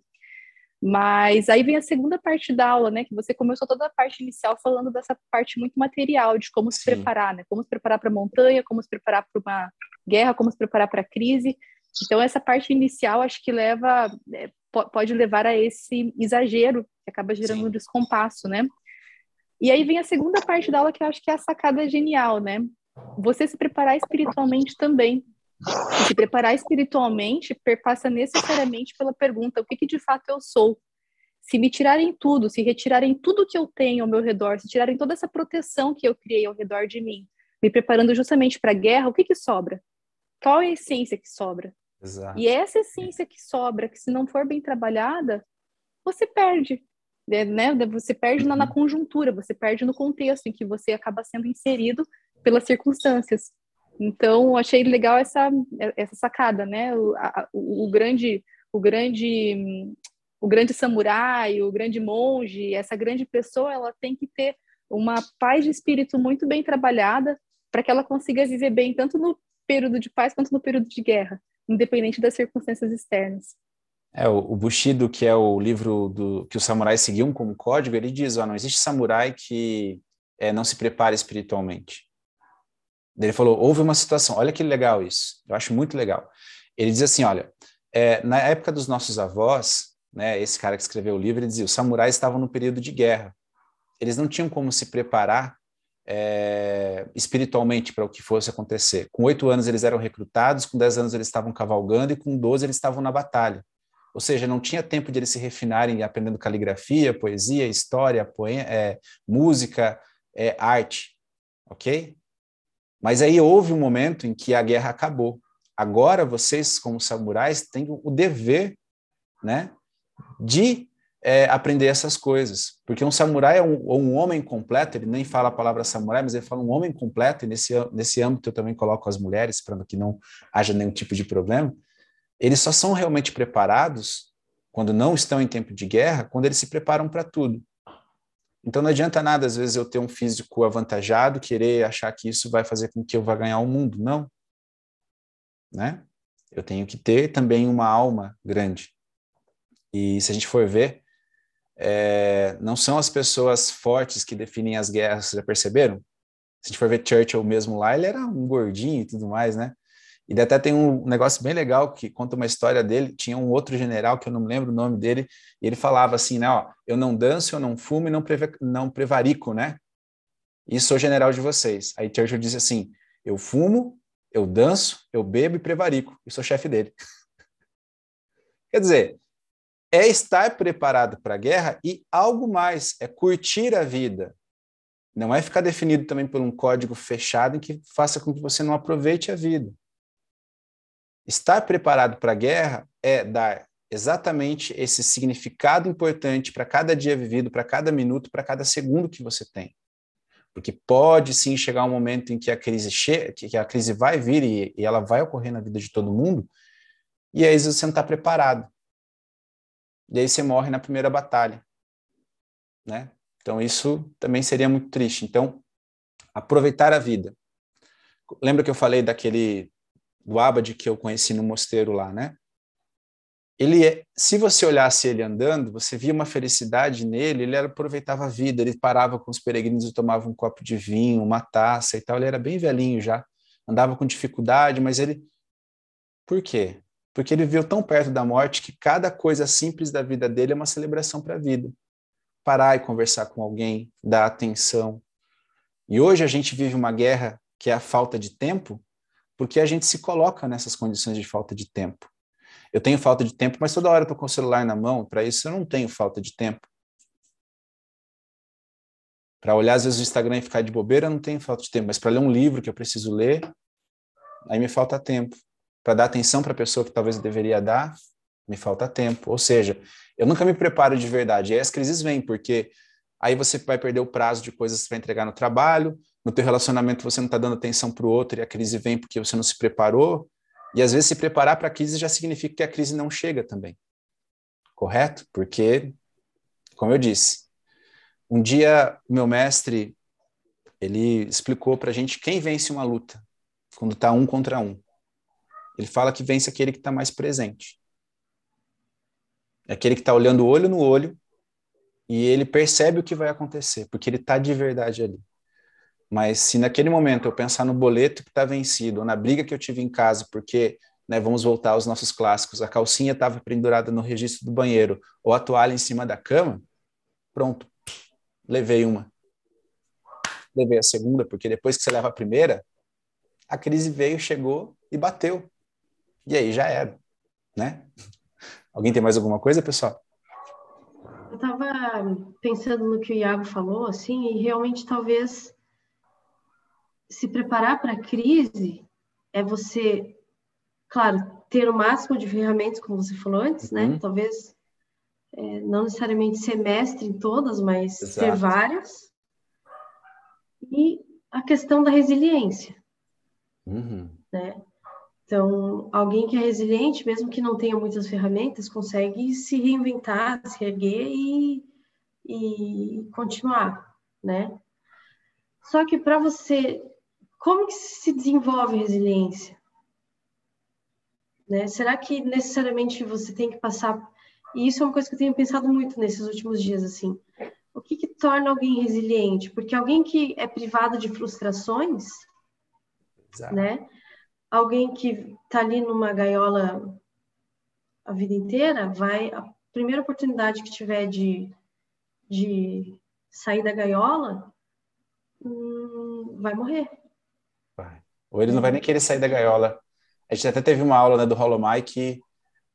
Mas aí vem a segunda parte da aula, né? Que você começou toda a parte inicial falando dessa parte muito material, de como se, sim, preparar, né? Como se preparar para a montanha, como se preparar para uma guerra, como se preparar para a crise. Então, essa parte inicial acho que leva, é, pode levar a esse exagero, que acaba gerando, sim, um descompasso, né? E aí vem a segunda parte da aula, que eu acho que é a sacada genial, né? Você se preparar espiritualmente também. E se preparar espiritualmente perpassa necessariamente pela pergunta: o que, que de fato eu sou? Se me tirarem tudo, se retirarem tudo que eu tenho ao meu redor, se tirarem toda essa proteção que eu criei ao redor de mim, me preparando justamente para a guerra, o que, que sobra? Qual é a essência que sobra? Exato. E essa essência que sobra, que se não for bem trabalhada, você perde, né? Você perde, uhum, na, na conjuntura, você perde no contexto em que você acaba sendo inserido pelas circunstâncias. Então, achei legal essa, essa sacada, né? O, a, o, o, grande, o, grande, o grande samurai, o grande monge, essa grande pessoa, ela tem que ter uma paz de espírito muito bem trabalhada para que ela consiga viver bem, tanto no período de paz quanto no período de guerra, independente das circunstâncias externas. É, o, o Bushido, que é o livro do, que os samurais seguiam como código, ele diz, ó, não existe samurai que é, não se prepare espiritualmente. Ele falou, houve uma situação, olha que legal isso, eu acho muito legal. Ele diz assim, olha, é, na época dos nossos avós, né, esse cara que escreveu o livro, ele dizia, os samurais estavam no período de guerra. Eles não tinham como se preparar é, espiritualmente para o que fosse acontecer. Com oito anos eles eram recrutados, com dez anos eles estavam cavalgando e com doze eles estavam na batalha. Ou seja, não tinha tempo de eles se refinarem aprendendo caligrafia, poesia, história, poema, é, música, é, arte, ok? Mas aí houve um momento em que a guerra acabou. Agora vocês, como samurais, têm o dever, né, de é, aprender essas coisas. Porque um samurai é um, um homem completo, ele nem fala a palavra samurai, mas ele fala um homem completo, e nesse, nesse âmbito eu também coloco as mulheres, para que não haja nenhum tipo de problema. Eles só são realmente preparados, quando não estão em tempo de guerra, quando eles se preparam para tudo. Então não adianta nada, às vezes, eu ter um físico avantajado, querer achar que isso vai fazer com que eu vá ganhar o mundo. Não. Né? Eu tenho que ter também uma alma grande. E se a gente for ver, é, não são as pessoas fortes que definem as guerras, já perceberam? Se a gente for ver Churchill mesmo lá, ele era um gordinho e tudo mais, né? E até tem um negócio bem legal que conta uma história dele, tinha um outro general que eu não me lembro o nome dele, e ele falava assim, né, ó, eu não danço, eu não fumo e não, não prevarico, né? E sou general de vocês. Aí Churchill disse assim, eu fumo, eu danço, eu bebo e prevarico, e sou chefe dele. Quer dizer, é estar preparado para a guerra e algo mais, é curtir a vida. Não é ficar definido também por um código fechado em que faça com que você não aproveite a vida. Estar preparado para a guerra é dar exatamente esse significado importante para cada dia vivido, para cada minuto, para cada segundo que você tem. Porque pode sim chegar um momento em que a crise, che que a crise vai vir e, e ela vai ocorrer na vida de todo mundo, e aí você não está preparado. E aí você morre na primeira batalha. Né? Então isso também seria muito triste. Então, aproveitar a vida. Lembra que eu falei daquele... do abade que eu conheci no mosteiro lá, né? Ele é, se você olhasse ele andando, você via uma felicidade nele, ele aproveitava a vida, ele parava com os peregrinos e tomava um copo de vinho, uma taça e tal, ele era bem velhinho já, andava com dificuldade, mas ele... Por quê? Porque ele viveu tão perto da morte que cada coisa simples da vida dele é uma celebração para a vida. Parar e conversar com alguém, dar atenção. E hoje a gente vive uma guerra que é a falta de tempo, porque a gente se coloca nessas condições de falta de tempo. Eu tenho falta de tempo, mas toda hora eu estou com o celular na mão, para isso eu não tenho falta de tempo. Para olhar às vezes o Instagram e ficar de bobeira, eu não tenho falta de tempo, mas para ler um livro que eu preciso ler, aí me falta tempo. Para dar atenção para a pessoa que talvez eu deveria dar, me falta tempo. Ou seja, eu nunca me preparo de verdade. E as crises vêm, porque aí você vai perder o prazo de coisas para entregar no trabalho, no teu relacionamento você não está dando atenção para o outro e a crise vem porque você não se preparou. E às vezes se preparar para a crise já significa que a crise não chega também. Correto? Porque, como eu disse, um dia o meu mestre, ele explicou para a gente quem vence uma luta, quando está um contra um. Ele fala que vence aquele que está mais presente. É aquele que está olhando olho no olho e ele percebe o que vai acontecer, porque ele está de verdade ali. Mas se naquele momento eu pensar no boleto que está vencido, ou na briga que eu tive em casa, porque, né, vamos voltar aos nossos clássicos, a calcinha estava pendurada no registro do banheiro, ou a toalha em cima da cama, pronto, levei uma. Levei a segunda, porque depois que você leva a primeira, a crise veio, chegou e bateu. E aí já era, né? Alguém tem mais alguma coisa, pessoal? Eu estava pensando no que o Iago falou, assim, e realmente talvez... se preparar para a crise é você, claro, ter o máximo de ferramentas, como você falou antes, uhum. né? Talvez é, não necessariamente ser mestre em todas, mas Exato. ter várias. E a questão da resiliência. Uhum. Né? Então, alguém que é resiliente, mesmo que não tenha muitas ferramentas, consegue se reinventar, se erguer e, e continuar, né? Só que para você... Como que se desenvolve resiliência? né? Será que necessariamente você tem que passar... E isso é uma coisa que eu tenho pensado muito nesses últimos dias, assim. O que que torna alguém resiliente? Porque alguém que é privado de frustrações, exato, né? Alguém que tá ali numa gaiola a vida inteira, vai... A primeira oportunidade que tiver de, de sair da gaiola, hum, vai morrer. Vai. Ou ele não vai nem querer sair da gaiola. A gente até teve uma aula, né, do Holomai que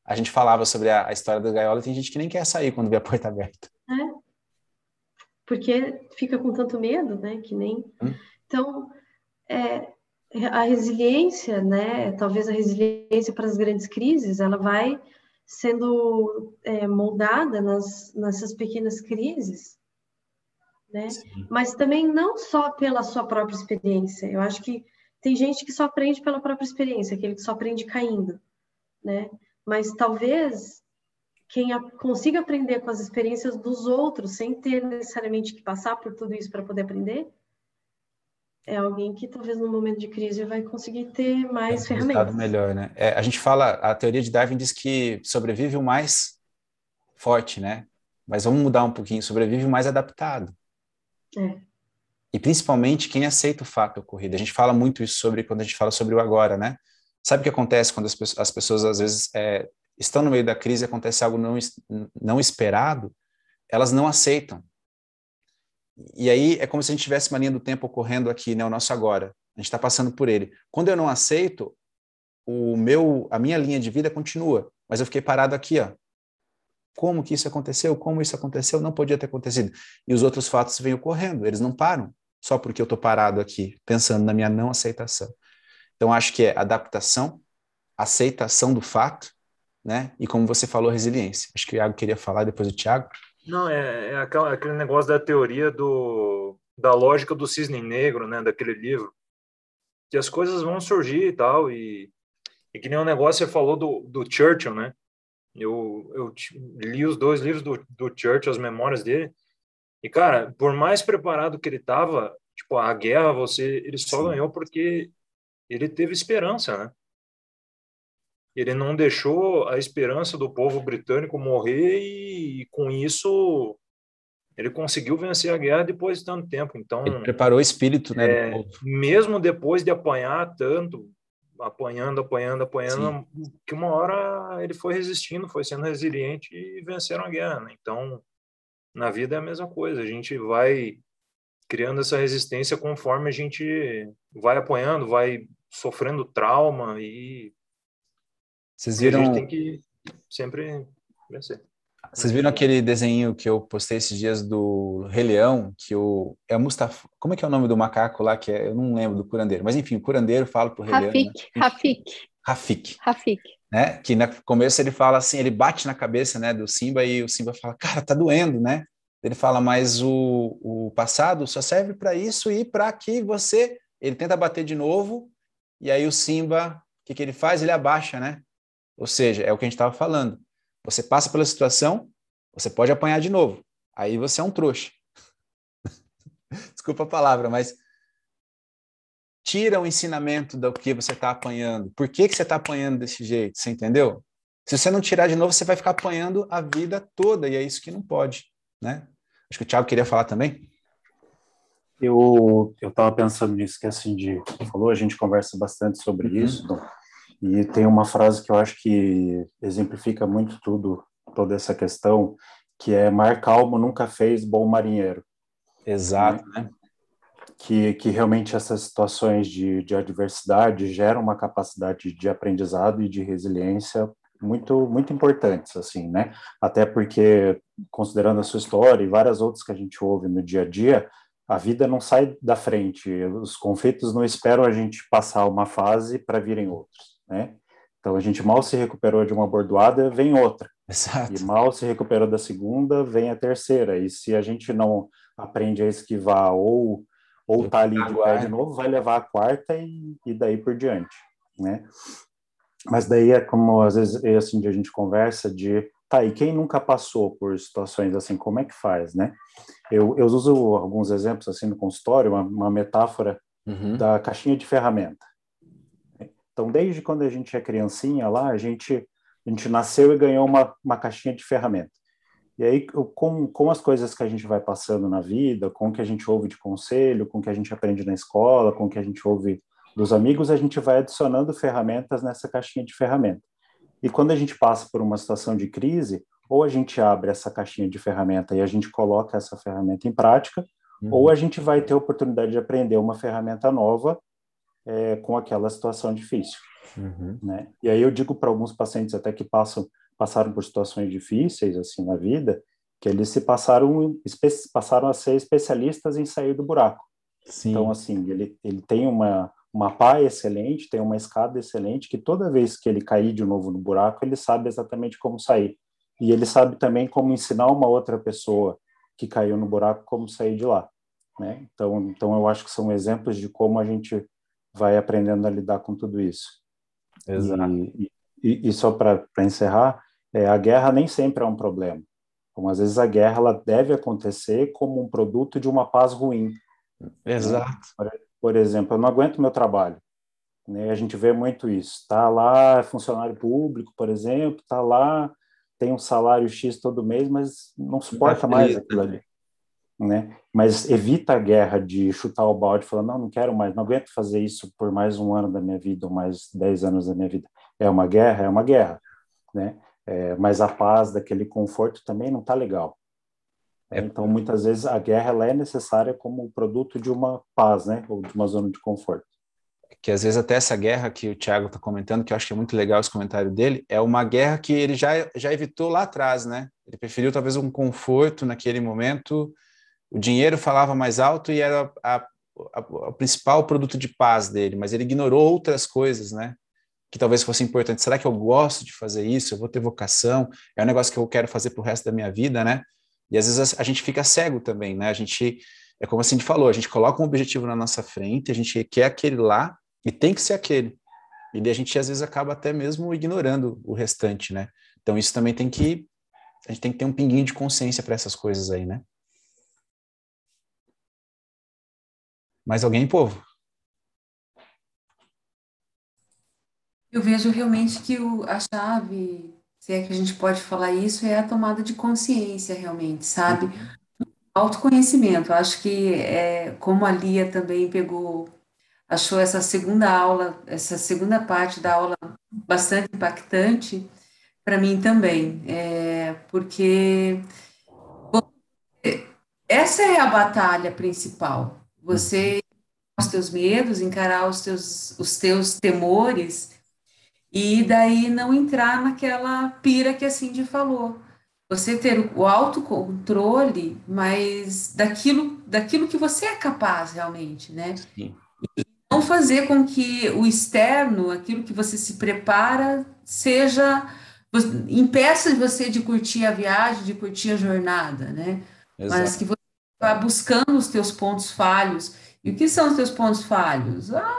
a gente falava sobre a, a história da gaiola, e tem gente que nem quer sair quando vê a porta aberta. É. Porque fica com tanto medo, né? Que nem... Hum. Então, é, a resiliência, né? Talvez a resiliência para as grandes crises, ela vai sendo é, moldada nas, nessas pequenas crises, né? Sim. Mas também não só pela sua própria experiência. Eu acho que tem gente que só aprende pela própria experiência, aquele que só aprende caindo, né? Mas talvez quem a, consiga aprender com as experiências dos outros, sem ter necessariamente que passar por tudo isso para poder aprender, é alguém que talvez no momento de crise vai conseguir ter mais é um ferramentas. Melhor, né? É, a gente fala, a teoria de Darwin diz que sobrevive o mais forte, né? Mas vamos mudar um pouquinho, sobrevive o mais adaptado. É. E principalmente quem aceita o fato ocorrido. A gente fala muito isso sobre quando a gente fala sobre o agora, né? Sabe o que acontece quando as, pe- as pessoas, às vezes, é, estão no meio da crise e acontece algo não, não esperado? Elas não aceitam. E aí é como se a gente tivesse uma linha do tempo ocorrendo aqui, né? O nosso agora. A gente está passando por ele. Quando eu não aceito, o meu, a minha linha de vida continua. Mas eu fiquei parado aqui, ó. Como que isso aconteceu? Como isso aconteceu? Não podia ter acontecido. E os outros fatos vêm ocorrendo. Eles não param só porque eu estou parado aqui, pensando na minha não aceitação. Então, acho que é adaptação, aceitação do fato, né? E como você falou, resiliência. Acho que o Iago queria falar, depois o Thiago. Não, é, é aquele negócio da teoria do, da lógica do cisne negro, né? Daquele livro. Que as coisas vão surgir e tal. E, e que nem o negócio você falou do, do Churchill, né? Eu, eu li os dois livros do, do Churchill, as memórias dele. E, cara, por mais preparado que ele estava, tipo, a guerra, você, ele só, sim, ganhou porque... ele teve esperança, né? Ele não deixou a esperança do povo britânico morrer e, e com isso, ele conseguiu vencer a guerra depois de tanto tempo. Então, ele preparou o espírito, né? É, mesmo depois de apanhar tanto, apanhando, apanhando, apanhando, sim, que uma hora ele foi resistindo, foi sendo resiliente e venceram a guerra, né? Então, na vida é a mesma coisa. A gente vai criando essa resistência conforme a gente vai apanhando, vai sofrendo trauma e... Vocês viram... A gente tem que sempre vencer. Vocês viram aquele desenho que eu postei esses dias do Rei Leão, que o... é o Mustafa... Como é que é o nome do macaco lá? Que é... Eu não lembro do curandeiro. Mas, enfim, o curandeiro fala pro Rei Leão... Né? Rafik. Rafik. Rafik. Né? Que no começo ele fala assim, ele bate na cabeça, né, do Simba e o Simba fala, cara, tá doendo, né? Ele fala, mas o, o passado só serve para isso e para que você... Ele tenta bater de novo, e aí o Simba, o que, que ele faz? Ele abaixa, né? Ou seja, é o que a gente estava falando. Você passa pela situação, você pode apanhar de novo. Aí você é um trouxa. Desculpa a palavra, mas... Tira o ensinamento do que você está apanhando. Por que, que você está apanhando desse jeito? Você entendeu? Se você não tirar de novo, você vai ficar apanhando a vida toda, e é isso que não pode, né? Acho que o Thiago queria falar também. Eu estava pensando nisso que a Cindy falou, a gente conversa bastante sobre, uhum, isso, e tem uma frase que eu acho que exemplifica muito tudo, toda essa questão, que é mar calmo nunca fez bom marinheiro. Exato, né? Que, que realmente essas situações de, de adversidade geram uma capacidade de aprendizado e de resiliência muito, muito importantes, assim, né? Até porque, considerando a sua história e várias outras que a gente ouve no dia a dia, a vida não sai da frente, os conflitos não esperam a gente passar uma fase para virem outros, né? Então, a gente mal se recuperou de uma bordoada, vem outra. Exato. E mal se recuperou da segunda, vem a terceira. E se a gente não aprende a esquivar ou, ou tá ali de pé de novo, vai levar a quarta e, e daí por diante, né? Mas daí é como, às vezes, assim, a gente conversa de, tá, e quem nunca passou por situações assim, como é que faz, né? Eu, eu uso alguns exemplos, assim, no consultório, uma, uma metáfora, uhum, da caixinha de ferramenta. Então, desde quando a gente é criancinha lá, a gente, a gente nasceu e ganhou uma, uma caixinha de ferramenta. E aí, com, com as coisas que a gente vai passando na vida, com o que a gente ouve de conselho, com o que a gente aprende na escola, com o que a gente ouve dos amigos, a gente vai adicionando ferramentas nessa caixinha de ferramenta. E quando a gente passa por uma situação de crise, ou a gente abre essa caixinha de ferramenta e a gente coloca essa ferramenta em prática, uhum. ou a gente vai ter a oportunidade de aprender uma ferramenta nova é, com aquela situação difícil. Uhum. Né? E aí eu digo para alguns pacientes até que passam, passaram por situações difíceis assim, na vida, que eles se passaram, passaram a ser especialistas em sair do buraco. Sim. Então, assim, ele, ele tem uma... uma pá excelente, tem uma escada excelente, que toda vez que ele cair de novo no buraco, ele sabe exatamente como sair. E ele sabe também como ensinar uma outra pessoa que caiu no buraco como sair de lá. Né? Então, então, eu acho que são exemplos de como a gente vai aprendendo a lidar com tudo isso. Exato. E, e, e só para encerrar, é, a guerra nem sempre é um problema. Então, às vezes a guerra ela deve acontecer como um produto de uma paz ruim. Exato. Né? Por exemplo, eu não aguento meu trabalho. Né? A gente vê muito isso. Está lá funcionário público, por exemplo, está lá, tem um salário X todo mês, mas não suporta mais aquilo ali. Né? Mas evita a guerra de chutar o balde e falar, não, não quero mais, não aguento fazer isso por mais um ano da minha vida, ou mais dez anos da minha vida. É uma guerra? É uma guerra. Né? É, mas a paz daquele conforto também não está legal. Então, muitas vezes, a guerra ela é necessária como produto de uma paz, né? Ou de uma zona de conforto. Que, às vezes, até essa guerra que o Thiago está comentando, que eu acho que é muito legal esse comentário dele, é uma guerra que ele já, já evitou lá atrás, né? Ele preferiu, talvez, um conforto naquele momento. O dinheiro falava mais alto e era a, a, o principal produto de paz dele, mas ele ignorou outras coisas, né? Que talvez fosse importante. Será que eu gosto de fazer isso? Eu vou ter vocação? É um negócio que eu quero fazer pro resto da minha vida, né? E às vezes a, a gente fica cego também, né? A gente, é como a Cindy falou, a gente coloca um objetivo na nossa frente, a gente quer aquele lá e tem que ser aquele. E daí a gente às vezes acaba até mesmo ignorando o restante, né? Então isso também tem que, a gente tem que ter um pinguinho de consciência para essas coisas aí, né? Mais alguém, povo? Eu vejo realmente que o, a chave... se é que a gente pode falar isso, é a tomada de consciência realmente, sabe? Uhum. Autoconhecimento. Acho que, é, como a Lia também pegou, achou essa segunda aula, essa segunda parte da aula bastante impactante, para mim também, é, porque essa é a batalha principal. Você encarar os teus medos, encarar os teus, os teus temores... E daí não entrar naquela pira que a Cindy falou. Você ter o autocontrole, mas daquilo, daquilo que você é capaz realmente, né? Sim. E não fazer com que o externo, aquilo que você se prepara, seja... impeça você de curtir a viagem, de curtir a jornada, né? Exato. Mas que você vá buscando os teus pontos falhos. E o que são os teus pontos falhos? Ah!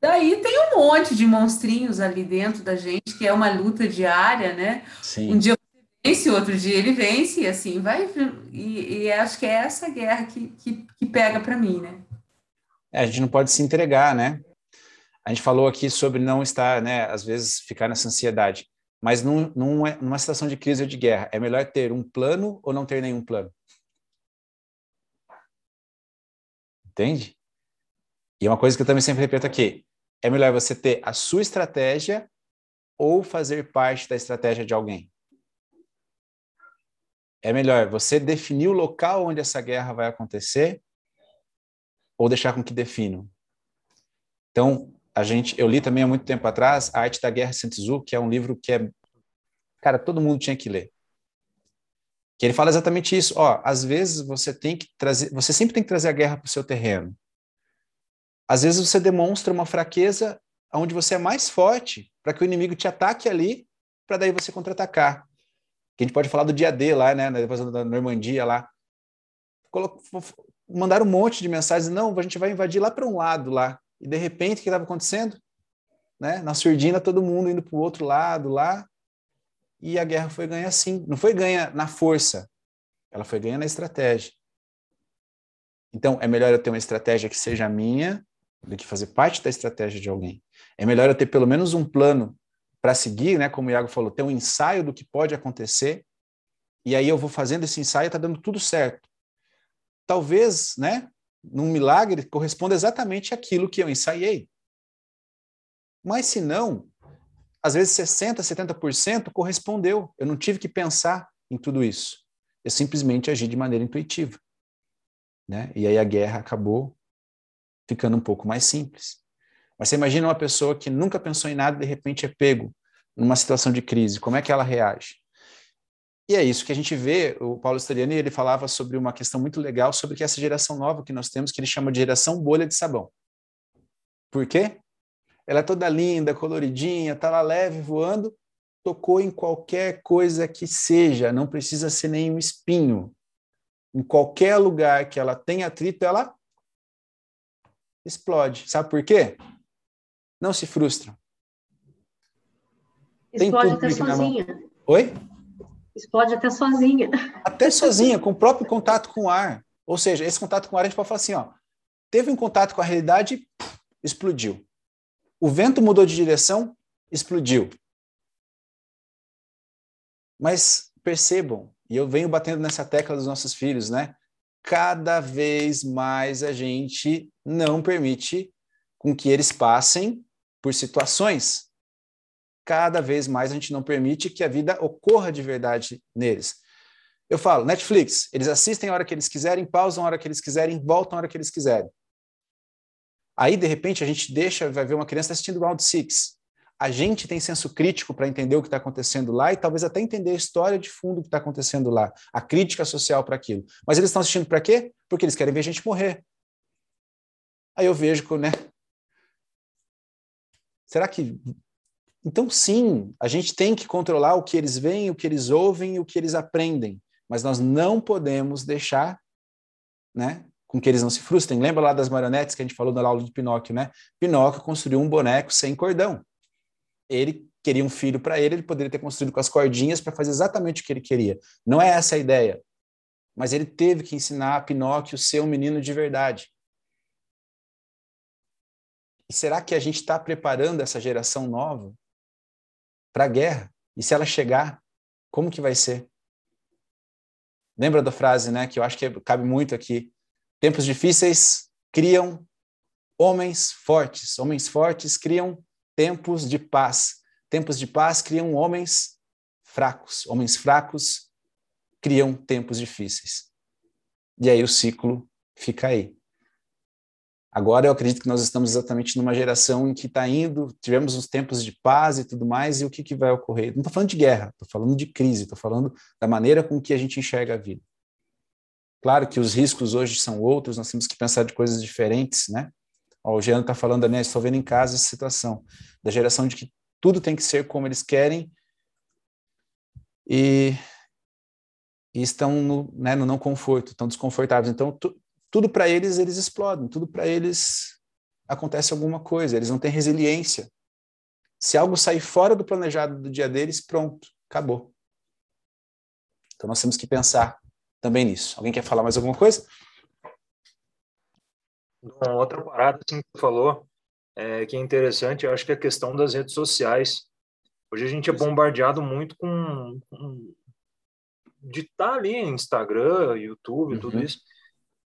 Daí tem um monte de monstrinhos ali dentro da gente, que é uma luta diária, né? Sim. Um dia você vence, outro dia ele vence, e assim vai. E, e acho que é essa guerra que, que, que pega para mim, né? É, a gente não pode se entregar, né? A gente falou aqui sobre não estar, né? Às vezes ficar nessa ansiedade. Mas num, num, numa situação de crise ou de guerra, é melhor ter um plano ou não ter nenhum plano? Entende? E é uma coisa que eu também sempre repito aqui. É melhor você ter a sua estratégia ou fazer parte da estratégia de alguém. É melhor você definir o local onde essa guerra vai acontecer ou deixar com que definam. Então, a gente, eu li também há muito tempo atrás A Arte da Guerra, Sentzhu, que é um livro que é, cara, todo mundo tinha que ler. Que ele fala exatamente isso. Ó, às vezes você tem que trazer, você sempre tem que trazer a guerra para o seu terreno. Às vezes você demonstra uma fraqueza onde você é mais forte para que o inimigo te ataque ali, para daí você contra-atacar. Que a gente pode falar do dia D lá, né? Depois da Normandia lá. Colo... Mandaram um monte de mensagens, não, a gente vai invadir lá para um lado lá. E de repente, o que estava acontecendo? Né? Na surdina, todo mundo indo para o outro lado lá. E a guerra foi ganha assim. Não foi ganha na força, ela foi ganha na estratégia. Então, é melhor eu ter uma estratégia que seja minha tem que fazer parte da estratégia de alguém. É melhor eu ter pelo menos um plano para seguir, né? Como o Iago falou, ter um ensaio do que pode acontecer, e aí eu vou fazendo esse ensaio e está dando tudo certo. Talvez, né, num milagre, corresponda exatamente àquilo que eu ensaiei. Mas se não, às vezes sessenta por cento, setenta por cento correspondeu. Eu não tive que pensar em tudo isso. Eu simplesmente agi de maneira intuitiva, né? E aí a guerra acabou ficando um pouco mais simples. Mas você imagina uma pessoa que nunca pensou em nada e de repente é pego numa situação de crise. Como é que ela reage? E é isso que a gente vê. O Paulo Storiani, ele falava sobre uma questão muito legal, sobre que essa geração nova que nós temos, que ele chama de geração bolha de sabão. Por quê? Ela é toda linda, coloridinha, está lá leve, voando, tocou em qualquer coisa que seja, não precisa ser nenhum espinho. Em qualquer lugar que ela tenha atrito, ela explode. Sabe por quê? Não se frustram. Explode até sozinha. Oi? Explode até sozinha. Até sozinha, com o próprio contato com o ar. Ou seja, esse contato com o ar, a gente pode falar assim, ó, teve um contato com a realidade, puf, explodiu. O vento mudou de direção, explodiu. Mas percebam, e eu venho batendo nessa tecla dos nossos filhos, né? Cada vez mais a gente não permite com que eles passem por situações. Cada vez mais a gente não permite que a vida ocorra de verdade neles. Eu falo, Netflix, eles assistem a hora que eles quiserem, pausam a hora que eles quiserem, voltam a hora que eles quiserem. Aí, de repente, a gente deixa, vai ver uma criança assistindo Round Six. A gente tem senso crítico para entender o que está acontecendo lá e talvez até entender a história de fundo que está acontecendo lá, a crítica social para aquilo. Mas eles estão assistindo para quê? Porque eles querem ver a gente morrer. Aí eu vejo que, né? Será que... Então, sim, a gente tem que controlar o que eles veem, o que eles ouvem e o que eles aprendem. Mas nós não podemos deixar, né, com que eles não se frustrem. Lembra lá das marionetes que a gente falou na aula de Pinóquio, né? Pinóquio construiu um boneco sem cordão. Ele queria um filho para ele, ele poderia ter construído com as cordinhas para fazer exatamente o que ele queria. Não é essa a ideia. Mas ele teve que ensinar a Pinóquio a ser um menino de verdade. E será que a gente está preparando essa geração nova para a guerra? E se ela chegar, como que vai ser? Lembra da frase, né, que eu acho que cabe muito aqui? Tempos difíceis criam homens fortes. Homens fortes criam tempos de paz. Tempos de paz criam homens fracos. Homens fracos criam tempos difíceis. E aí o ciclo fica aí. Agora eu acredito que nós estamos exatamente numa geração em que está indo, tivemos uns tempos de paz e tudo mais, e o que, que vai ocorrer? Não estou falando de guerra, estou falando de crise, estou falando da maneira com que a gente enxerga a vida. Claro que os riscos hoje são outros, nós temos que pensar de coisas diferentes, né? Ó, o Jean está falando, né? Estou vendo em casa essa situação, da geração de que tudo tem que ser como eles querem e, e estão no, né, no não conforto, estão desconfortáveis. Então, tu, tudo para eles, eles explodem, tudo para eles acontece alguma coisa, eles não têm resiliência. Se algo sair fora do planejado do dia deles, pronto, acabou. Então, nós temos que pensar também nisso. Alguém quer falar mais alguma coisa? Uma outra parada assim, que você falou, é, que é interessante, eu acho que é a questão das redes sociais. Hoje a gente é bombardeado muito com, com de estar ali, Instagram, YouTube, uhum. Tudo isso.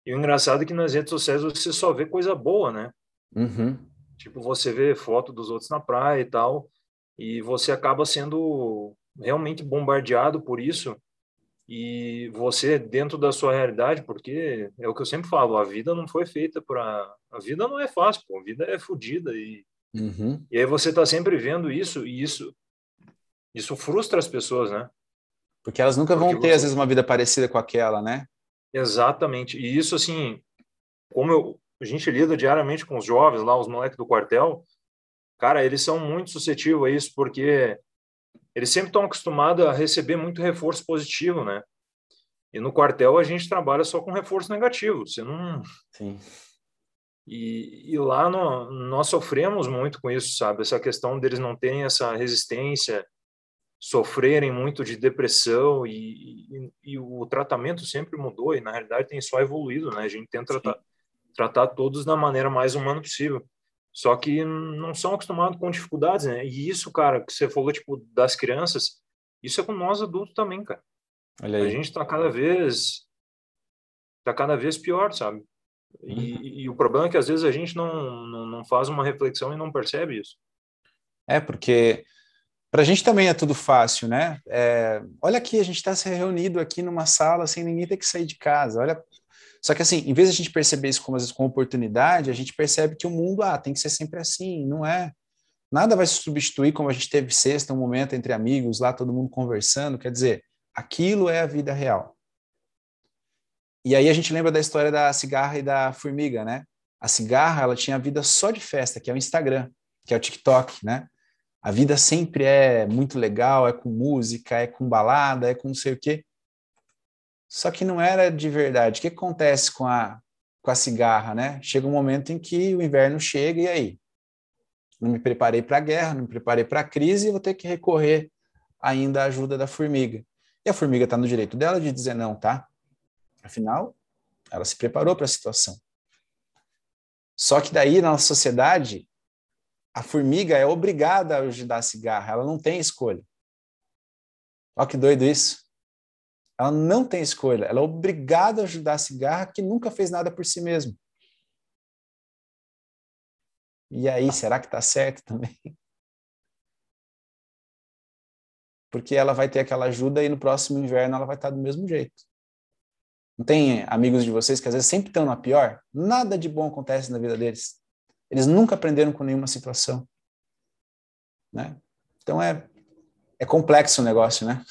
E o engraçado é que nas redes sociais você só vê coisa boa, né? Uhum. Tipo, você vê foto dos outros na praia e tal, e você acaba sendo realmente bombardeado por isso. E você, dentro da sua realidade, porque é o que eu sempre falo, a vida não foi feita para... A vida não é fácil, pô, a vida é fodida. E... Uhum. e aí você está sempre vendo isso, e isso, isso frustra as pessoas, né? Porque elas nunca porque vão ter, você... às vezes, uma vida parecida com aquela, né? Exatamente. E isso, assim, como eu... a gente lida diariamente com os jovens lá, os moleques do quartel, cara, eles são muito suscetíveis a isso, porque... eles sempre estão acostumados a receber muito reforço positivo, né? E no quartel a gente trabalha só com reforço negativo. Você não... Sim. E, e lá no, nós sofremos muito com isso, sabe? Essa questão deles não terem essa resistência, sofrerem muito de depressão e, e, e o tratamento sempre mudou e, na realidade, tem só evoluído, né? A gente tenta tratar, tratar todos da maneira mais humana possível. Só que não são acostumados com dificuldades, né? E isso, cara, que você falou, tipo, das crianças, isso é com nós adultos também, cara. Olha aí. A gente tá cada vez... tá cada vez pior, sabe? E, uhum. e o problema é que, às vezes, a gente não, não, não faz uma reflexão e não percebe isso. É, porque... Para a gente também é tudo fácil, né? É, olha aqui, a gente está se reunido aqui numa sala sem ninguém ter que sair de casa. Olha, só que assim, em vez de a gente perceber isso como, às vezes, como oportunidade, a gente percebe que o mundo, ah, tem que ser sempre assim, não é? Nada vai se substituir como a gente teve sexta, um momento entre amigos, lá todo mundo conversando, quer dizer, aquilo é a vida real. E aí a gente lembra da história da cigarra e da formiga, né? A cigarra, ela tinha a vida só de festa, que é o Instagram, que é o TikTok, né? A vida sempre é muito legal, é com música, é com balada, é com não sei o quê. Só que não era de verdade. O que acontece com a, com a cigarra, né? Chega um momento em que o inverno chega e aí? Não me preparei para a guerra, não me preparei para a crise e vou ter que recorrer ainda à ajuda da formiga. E a formiga está no direito dela de dizer não, tá? Afinal, ela se preparou para a situação. Só que daí, na nossa sociedade... A formiga é obrigada a ajudar a cigarra, ela não tem escolha. Olha que doido isso. Ela não tem escolha, ela é obrigada a ajudar a cigarra que nunca fez nada por si mesma. E aí, será que tá certo também? Porque ela vai ter aquela ajuda e no próximo inverno ela vai estar do mesmo jeito. Não tem amigos de vocês que às vezes sempre estão na pior? Nada de bom acontece na vida deles. Eles nunca aprenderam com nenhuma situação, né? Então é, é complexo o negócio, né?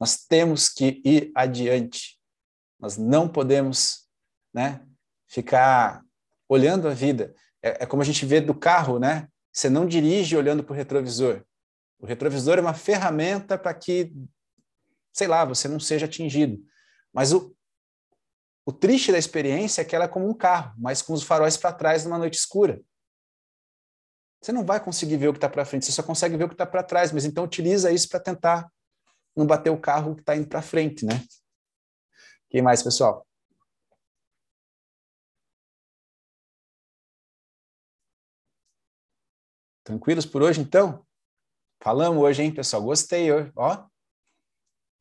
Nós temos que ir adiante. Nós não podemos, né, ficar olhando a vida. É, é como a gente vê do carro, né? Você não dirige olhando para o retrovisor. O retrovisor é uma ferramenta para que, sei lá, você não seja atingido. Mas o O triste da experiência é que ela é como um carro, mas com os faróis para trás numa noite escura. Você não vai conseguir ver o que está para frente, você só consegue ver o que está para trás, mas então utiliza isso para tentar não bater o carro que está indo para frente, né? Quem mais, pessoal? Tranquilos por hoje, então? Falamos hoje, hein, pessoal? Gostei, ó.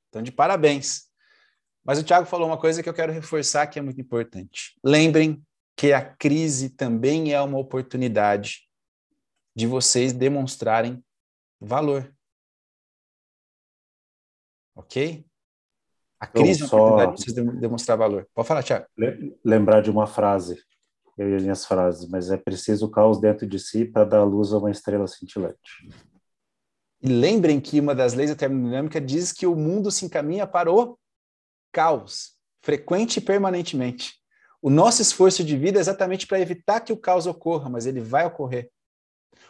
Então, de parabéns. Mas o Thiago falou uma coisa que eu quero reforçar, que é muito importante. Lembrem que a crise também é uma oportunidade de vocês demonstrarem valor. Ok? A crise então, é uma oportunidade de vocês de demonstrar valor. Pode falar, Thiago. Lembrar de uma frase, eu e as minhas frases, mas é preciso o caos dentro de si para dar luz a uma estrela cintilante. E lembrem que uma das leis da termodinâmica diz que o mundo se encaminha para o caos, frequente e permanentemente. O nosso esforço de vida é exatamente para evitar que o caos ocorra, mas ele vai ocorrer.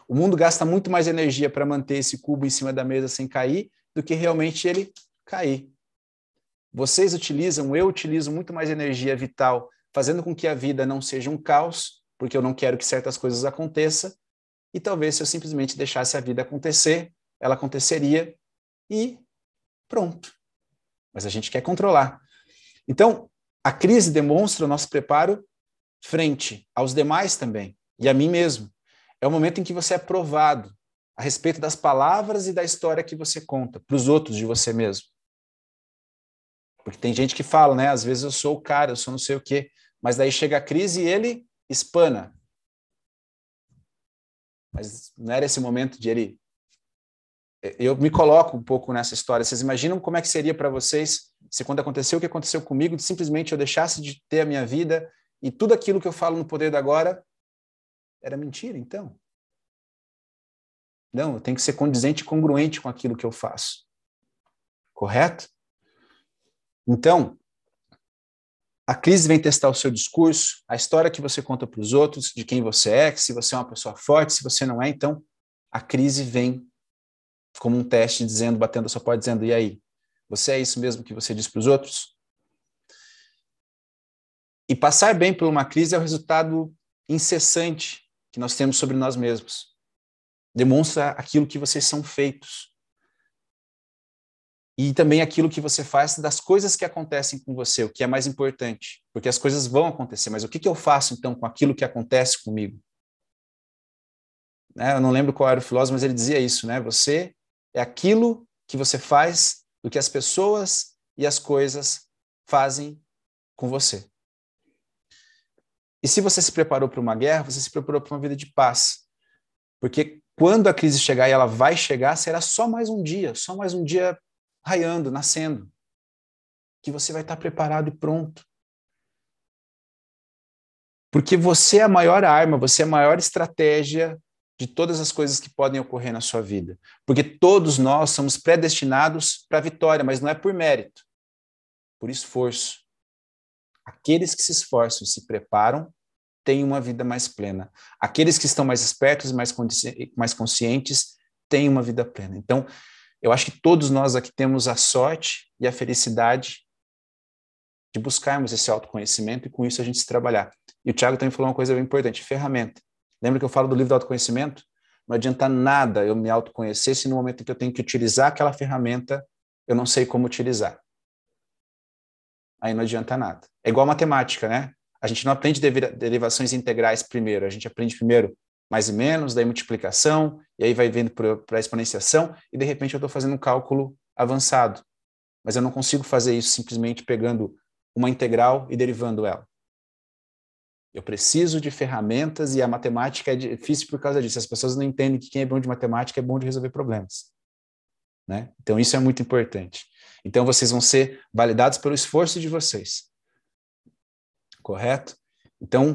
O mundo gasta muito mais energia para manter esse cubo em cima da mesa sem cair do que realmente ele cair. Vocês utilizam, eu utilizo muito mais energia vital, fazendo com que a vida não seja um caos, porque eu não quero que certas coisas aconteçam, e talvez se eu simplesmente deixasse a vida acontecer, ela aconteceria e pronto. Mas a gente quer controlar. Então, a crise demonstra o nosso preparo frente aos demais também, e a mim mesmo. É o momento em que você é provado a respeito das palavras e da história que você conta para os outros de você mesmo. Porque tem gente que fala, né? Às vezes eu sou o cara, eu sou não sei o quê, mas daí chega a crise e ele espana. Mas não era esse momento de ele... Eu me coloco um pouco nessa história. Vocês imaginam como é que seria para vocês se quando aconteceu o que aconteceu comigo, simplesmente eu deixasse de ter a minha vida e tudo aquilo que eu falo no poder do agora era mentira, então? Não, eu tenho que ser condizente e congruente com aquilo que eu faço. Correto? Então, a crise vem testar o seu discurso, a história que você conta para os outros, de quem você é, se você é uma pessoa forte, se você não é, então a crise vem como um teste, dizendo, batendo a sua porta, dizendo, e aí? Você é isso mesmo que você diz para os outros? E passar bem por uma crise é o resultado incessante que nós temos sobre nós mesmos. Demonstra aquilo que vocês são feitos. E também aquilo que você faz das coisas que acontecem com você, o que é mais importante. Porque as coisas vão acontecer, mas o que, que eu faço, então, com aquilo que acontece comigo? Né? Eu não lembro qual era o filósofo, mas ele dizia isso, né? Você é aquilo que você faz do que as pessoas e as coisas fazem com você. E se você se preparou para uma guerra, você se preparou para uma vida de paz. Porque quando a crise chegar, e ela vai chegar, será só mais um dia, só mais um dia... raiando, nascendo, que você vai estar preparado e pronto. Porque você é a maior arma, você é a maior estratégia de todas as coisas que podem ocorrer na sua vida. Porque todos nós somos predestinados para a vitória, mas não é por mérito, por esforço. Aqueles que se esforçam e se preparam têm uma vida mais plena. Aqueles que estão mais espertos e mais, consci- mais conscientes têm uma vida plena. Então, eu acho que todos nós aqui temos a sorte e a felicidade de buscarmos esse autoconhecimento e com isso a gente se trabalhar. E o Thiago também falou uma coisa bem importante, ferramenta. Lembra que eu falo do livro do autoconhecimento? Não adianta nada eu me autoconhecer se no momento que eu tenho que utilizar aquela ferramenta, eu não sei como utilizar. Aí não adianta nada. É igual matemática, né? A gente não aprende derivações integrais primeiro, a gente aprende primeiro mais e menos, daí multiplicação, e aí vai vindo para a exponenciação, e de repente eu estou fazendo um cálculo avançado. Mas eu não consigo fazer isso simplesmente pegando uma integral e derivando ela. Eu preciso de ferramentas, e a matemática é difícil por causa disso. As pessoas não entendem que quem é bom de matemática é bom de resolver problemas. Né? Então isso é muito importante. Então vocês vão ser validados pelo esforço de vocês. Correto? Então...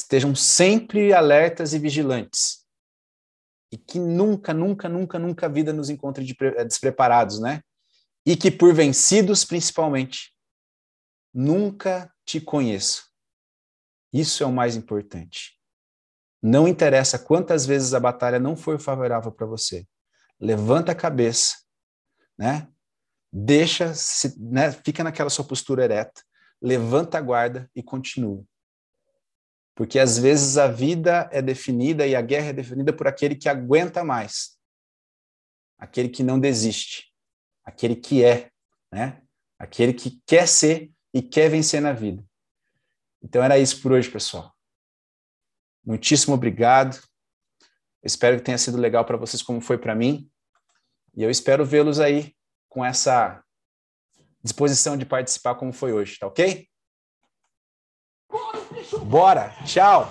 estejam sempre alertas e vigilantes. E que nunca, nunca, nunca, nunca a vida nos encontre de pre- despreparados, né? E que por vencidos, principalmente, nunca te conheço. Isso é o mais importante. Não interessa quantas vezes a batalha não for favorável para você. Levanta a cabeça, né? Deixa, se, né? Fica naquela sua postura ereta. Levanta a guarda e continua. Porque às vezes a vida é definida e a guerra é definida por aquele que aguenta mais. Aquele que não desiste. Aquele que é, né? Aquele que quer ser e quer vencer na vida. Então era isso por hoje, pessoal. Muitíssimo obrigado. Espero que tenha sido legal para vocês como foi para mim. E eu espero vê-los aí com essa disposição de participar como foi hoje, tá ok? Bora, tchau!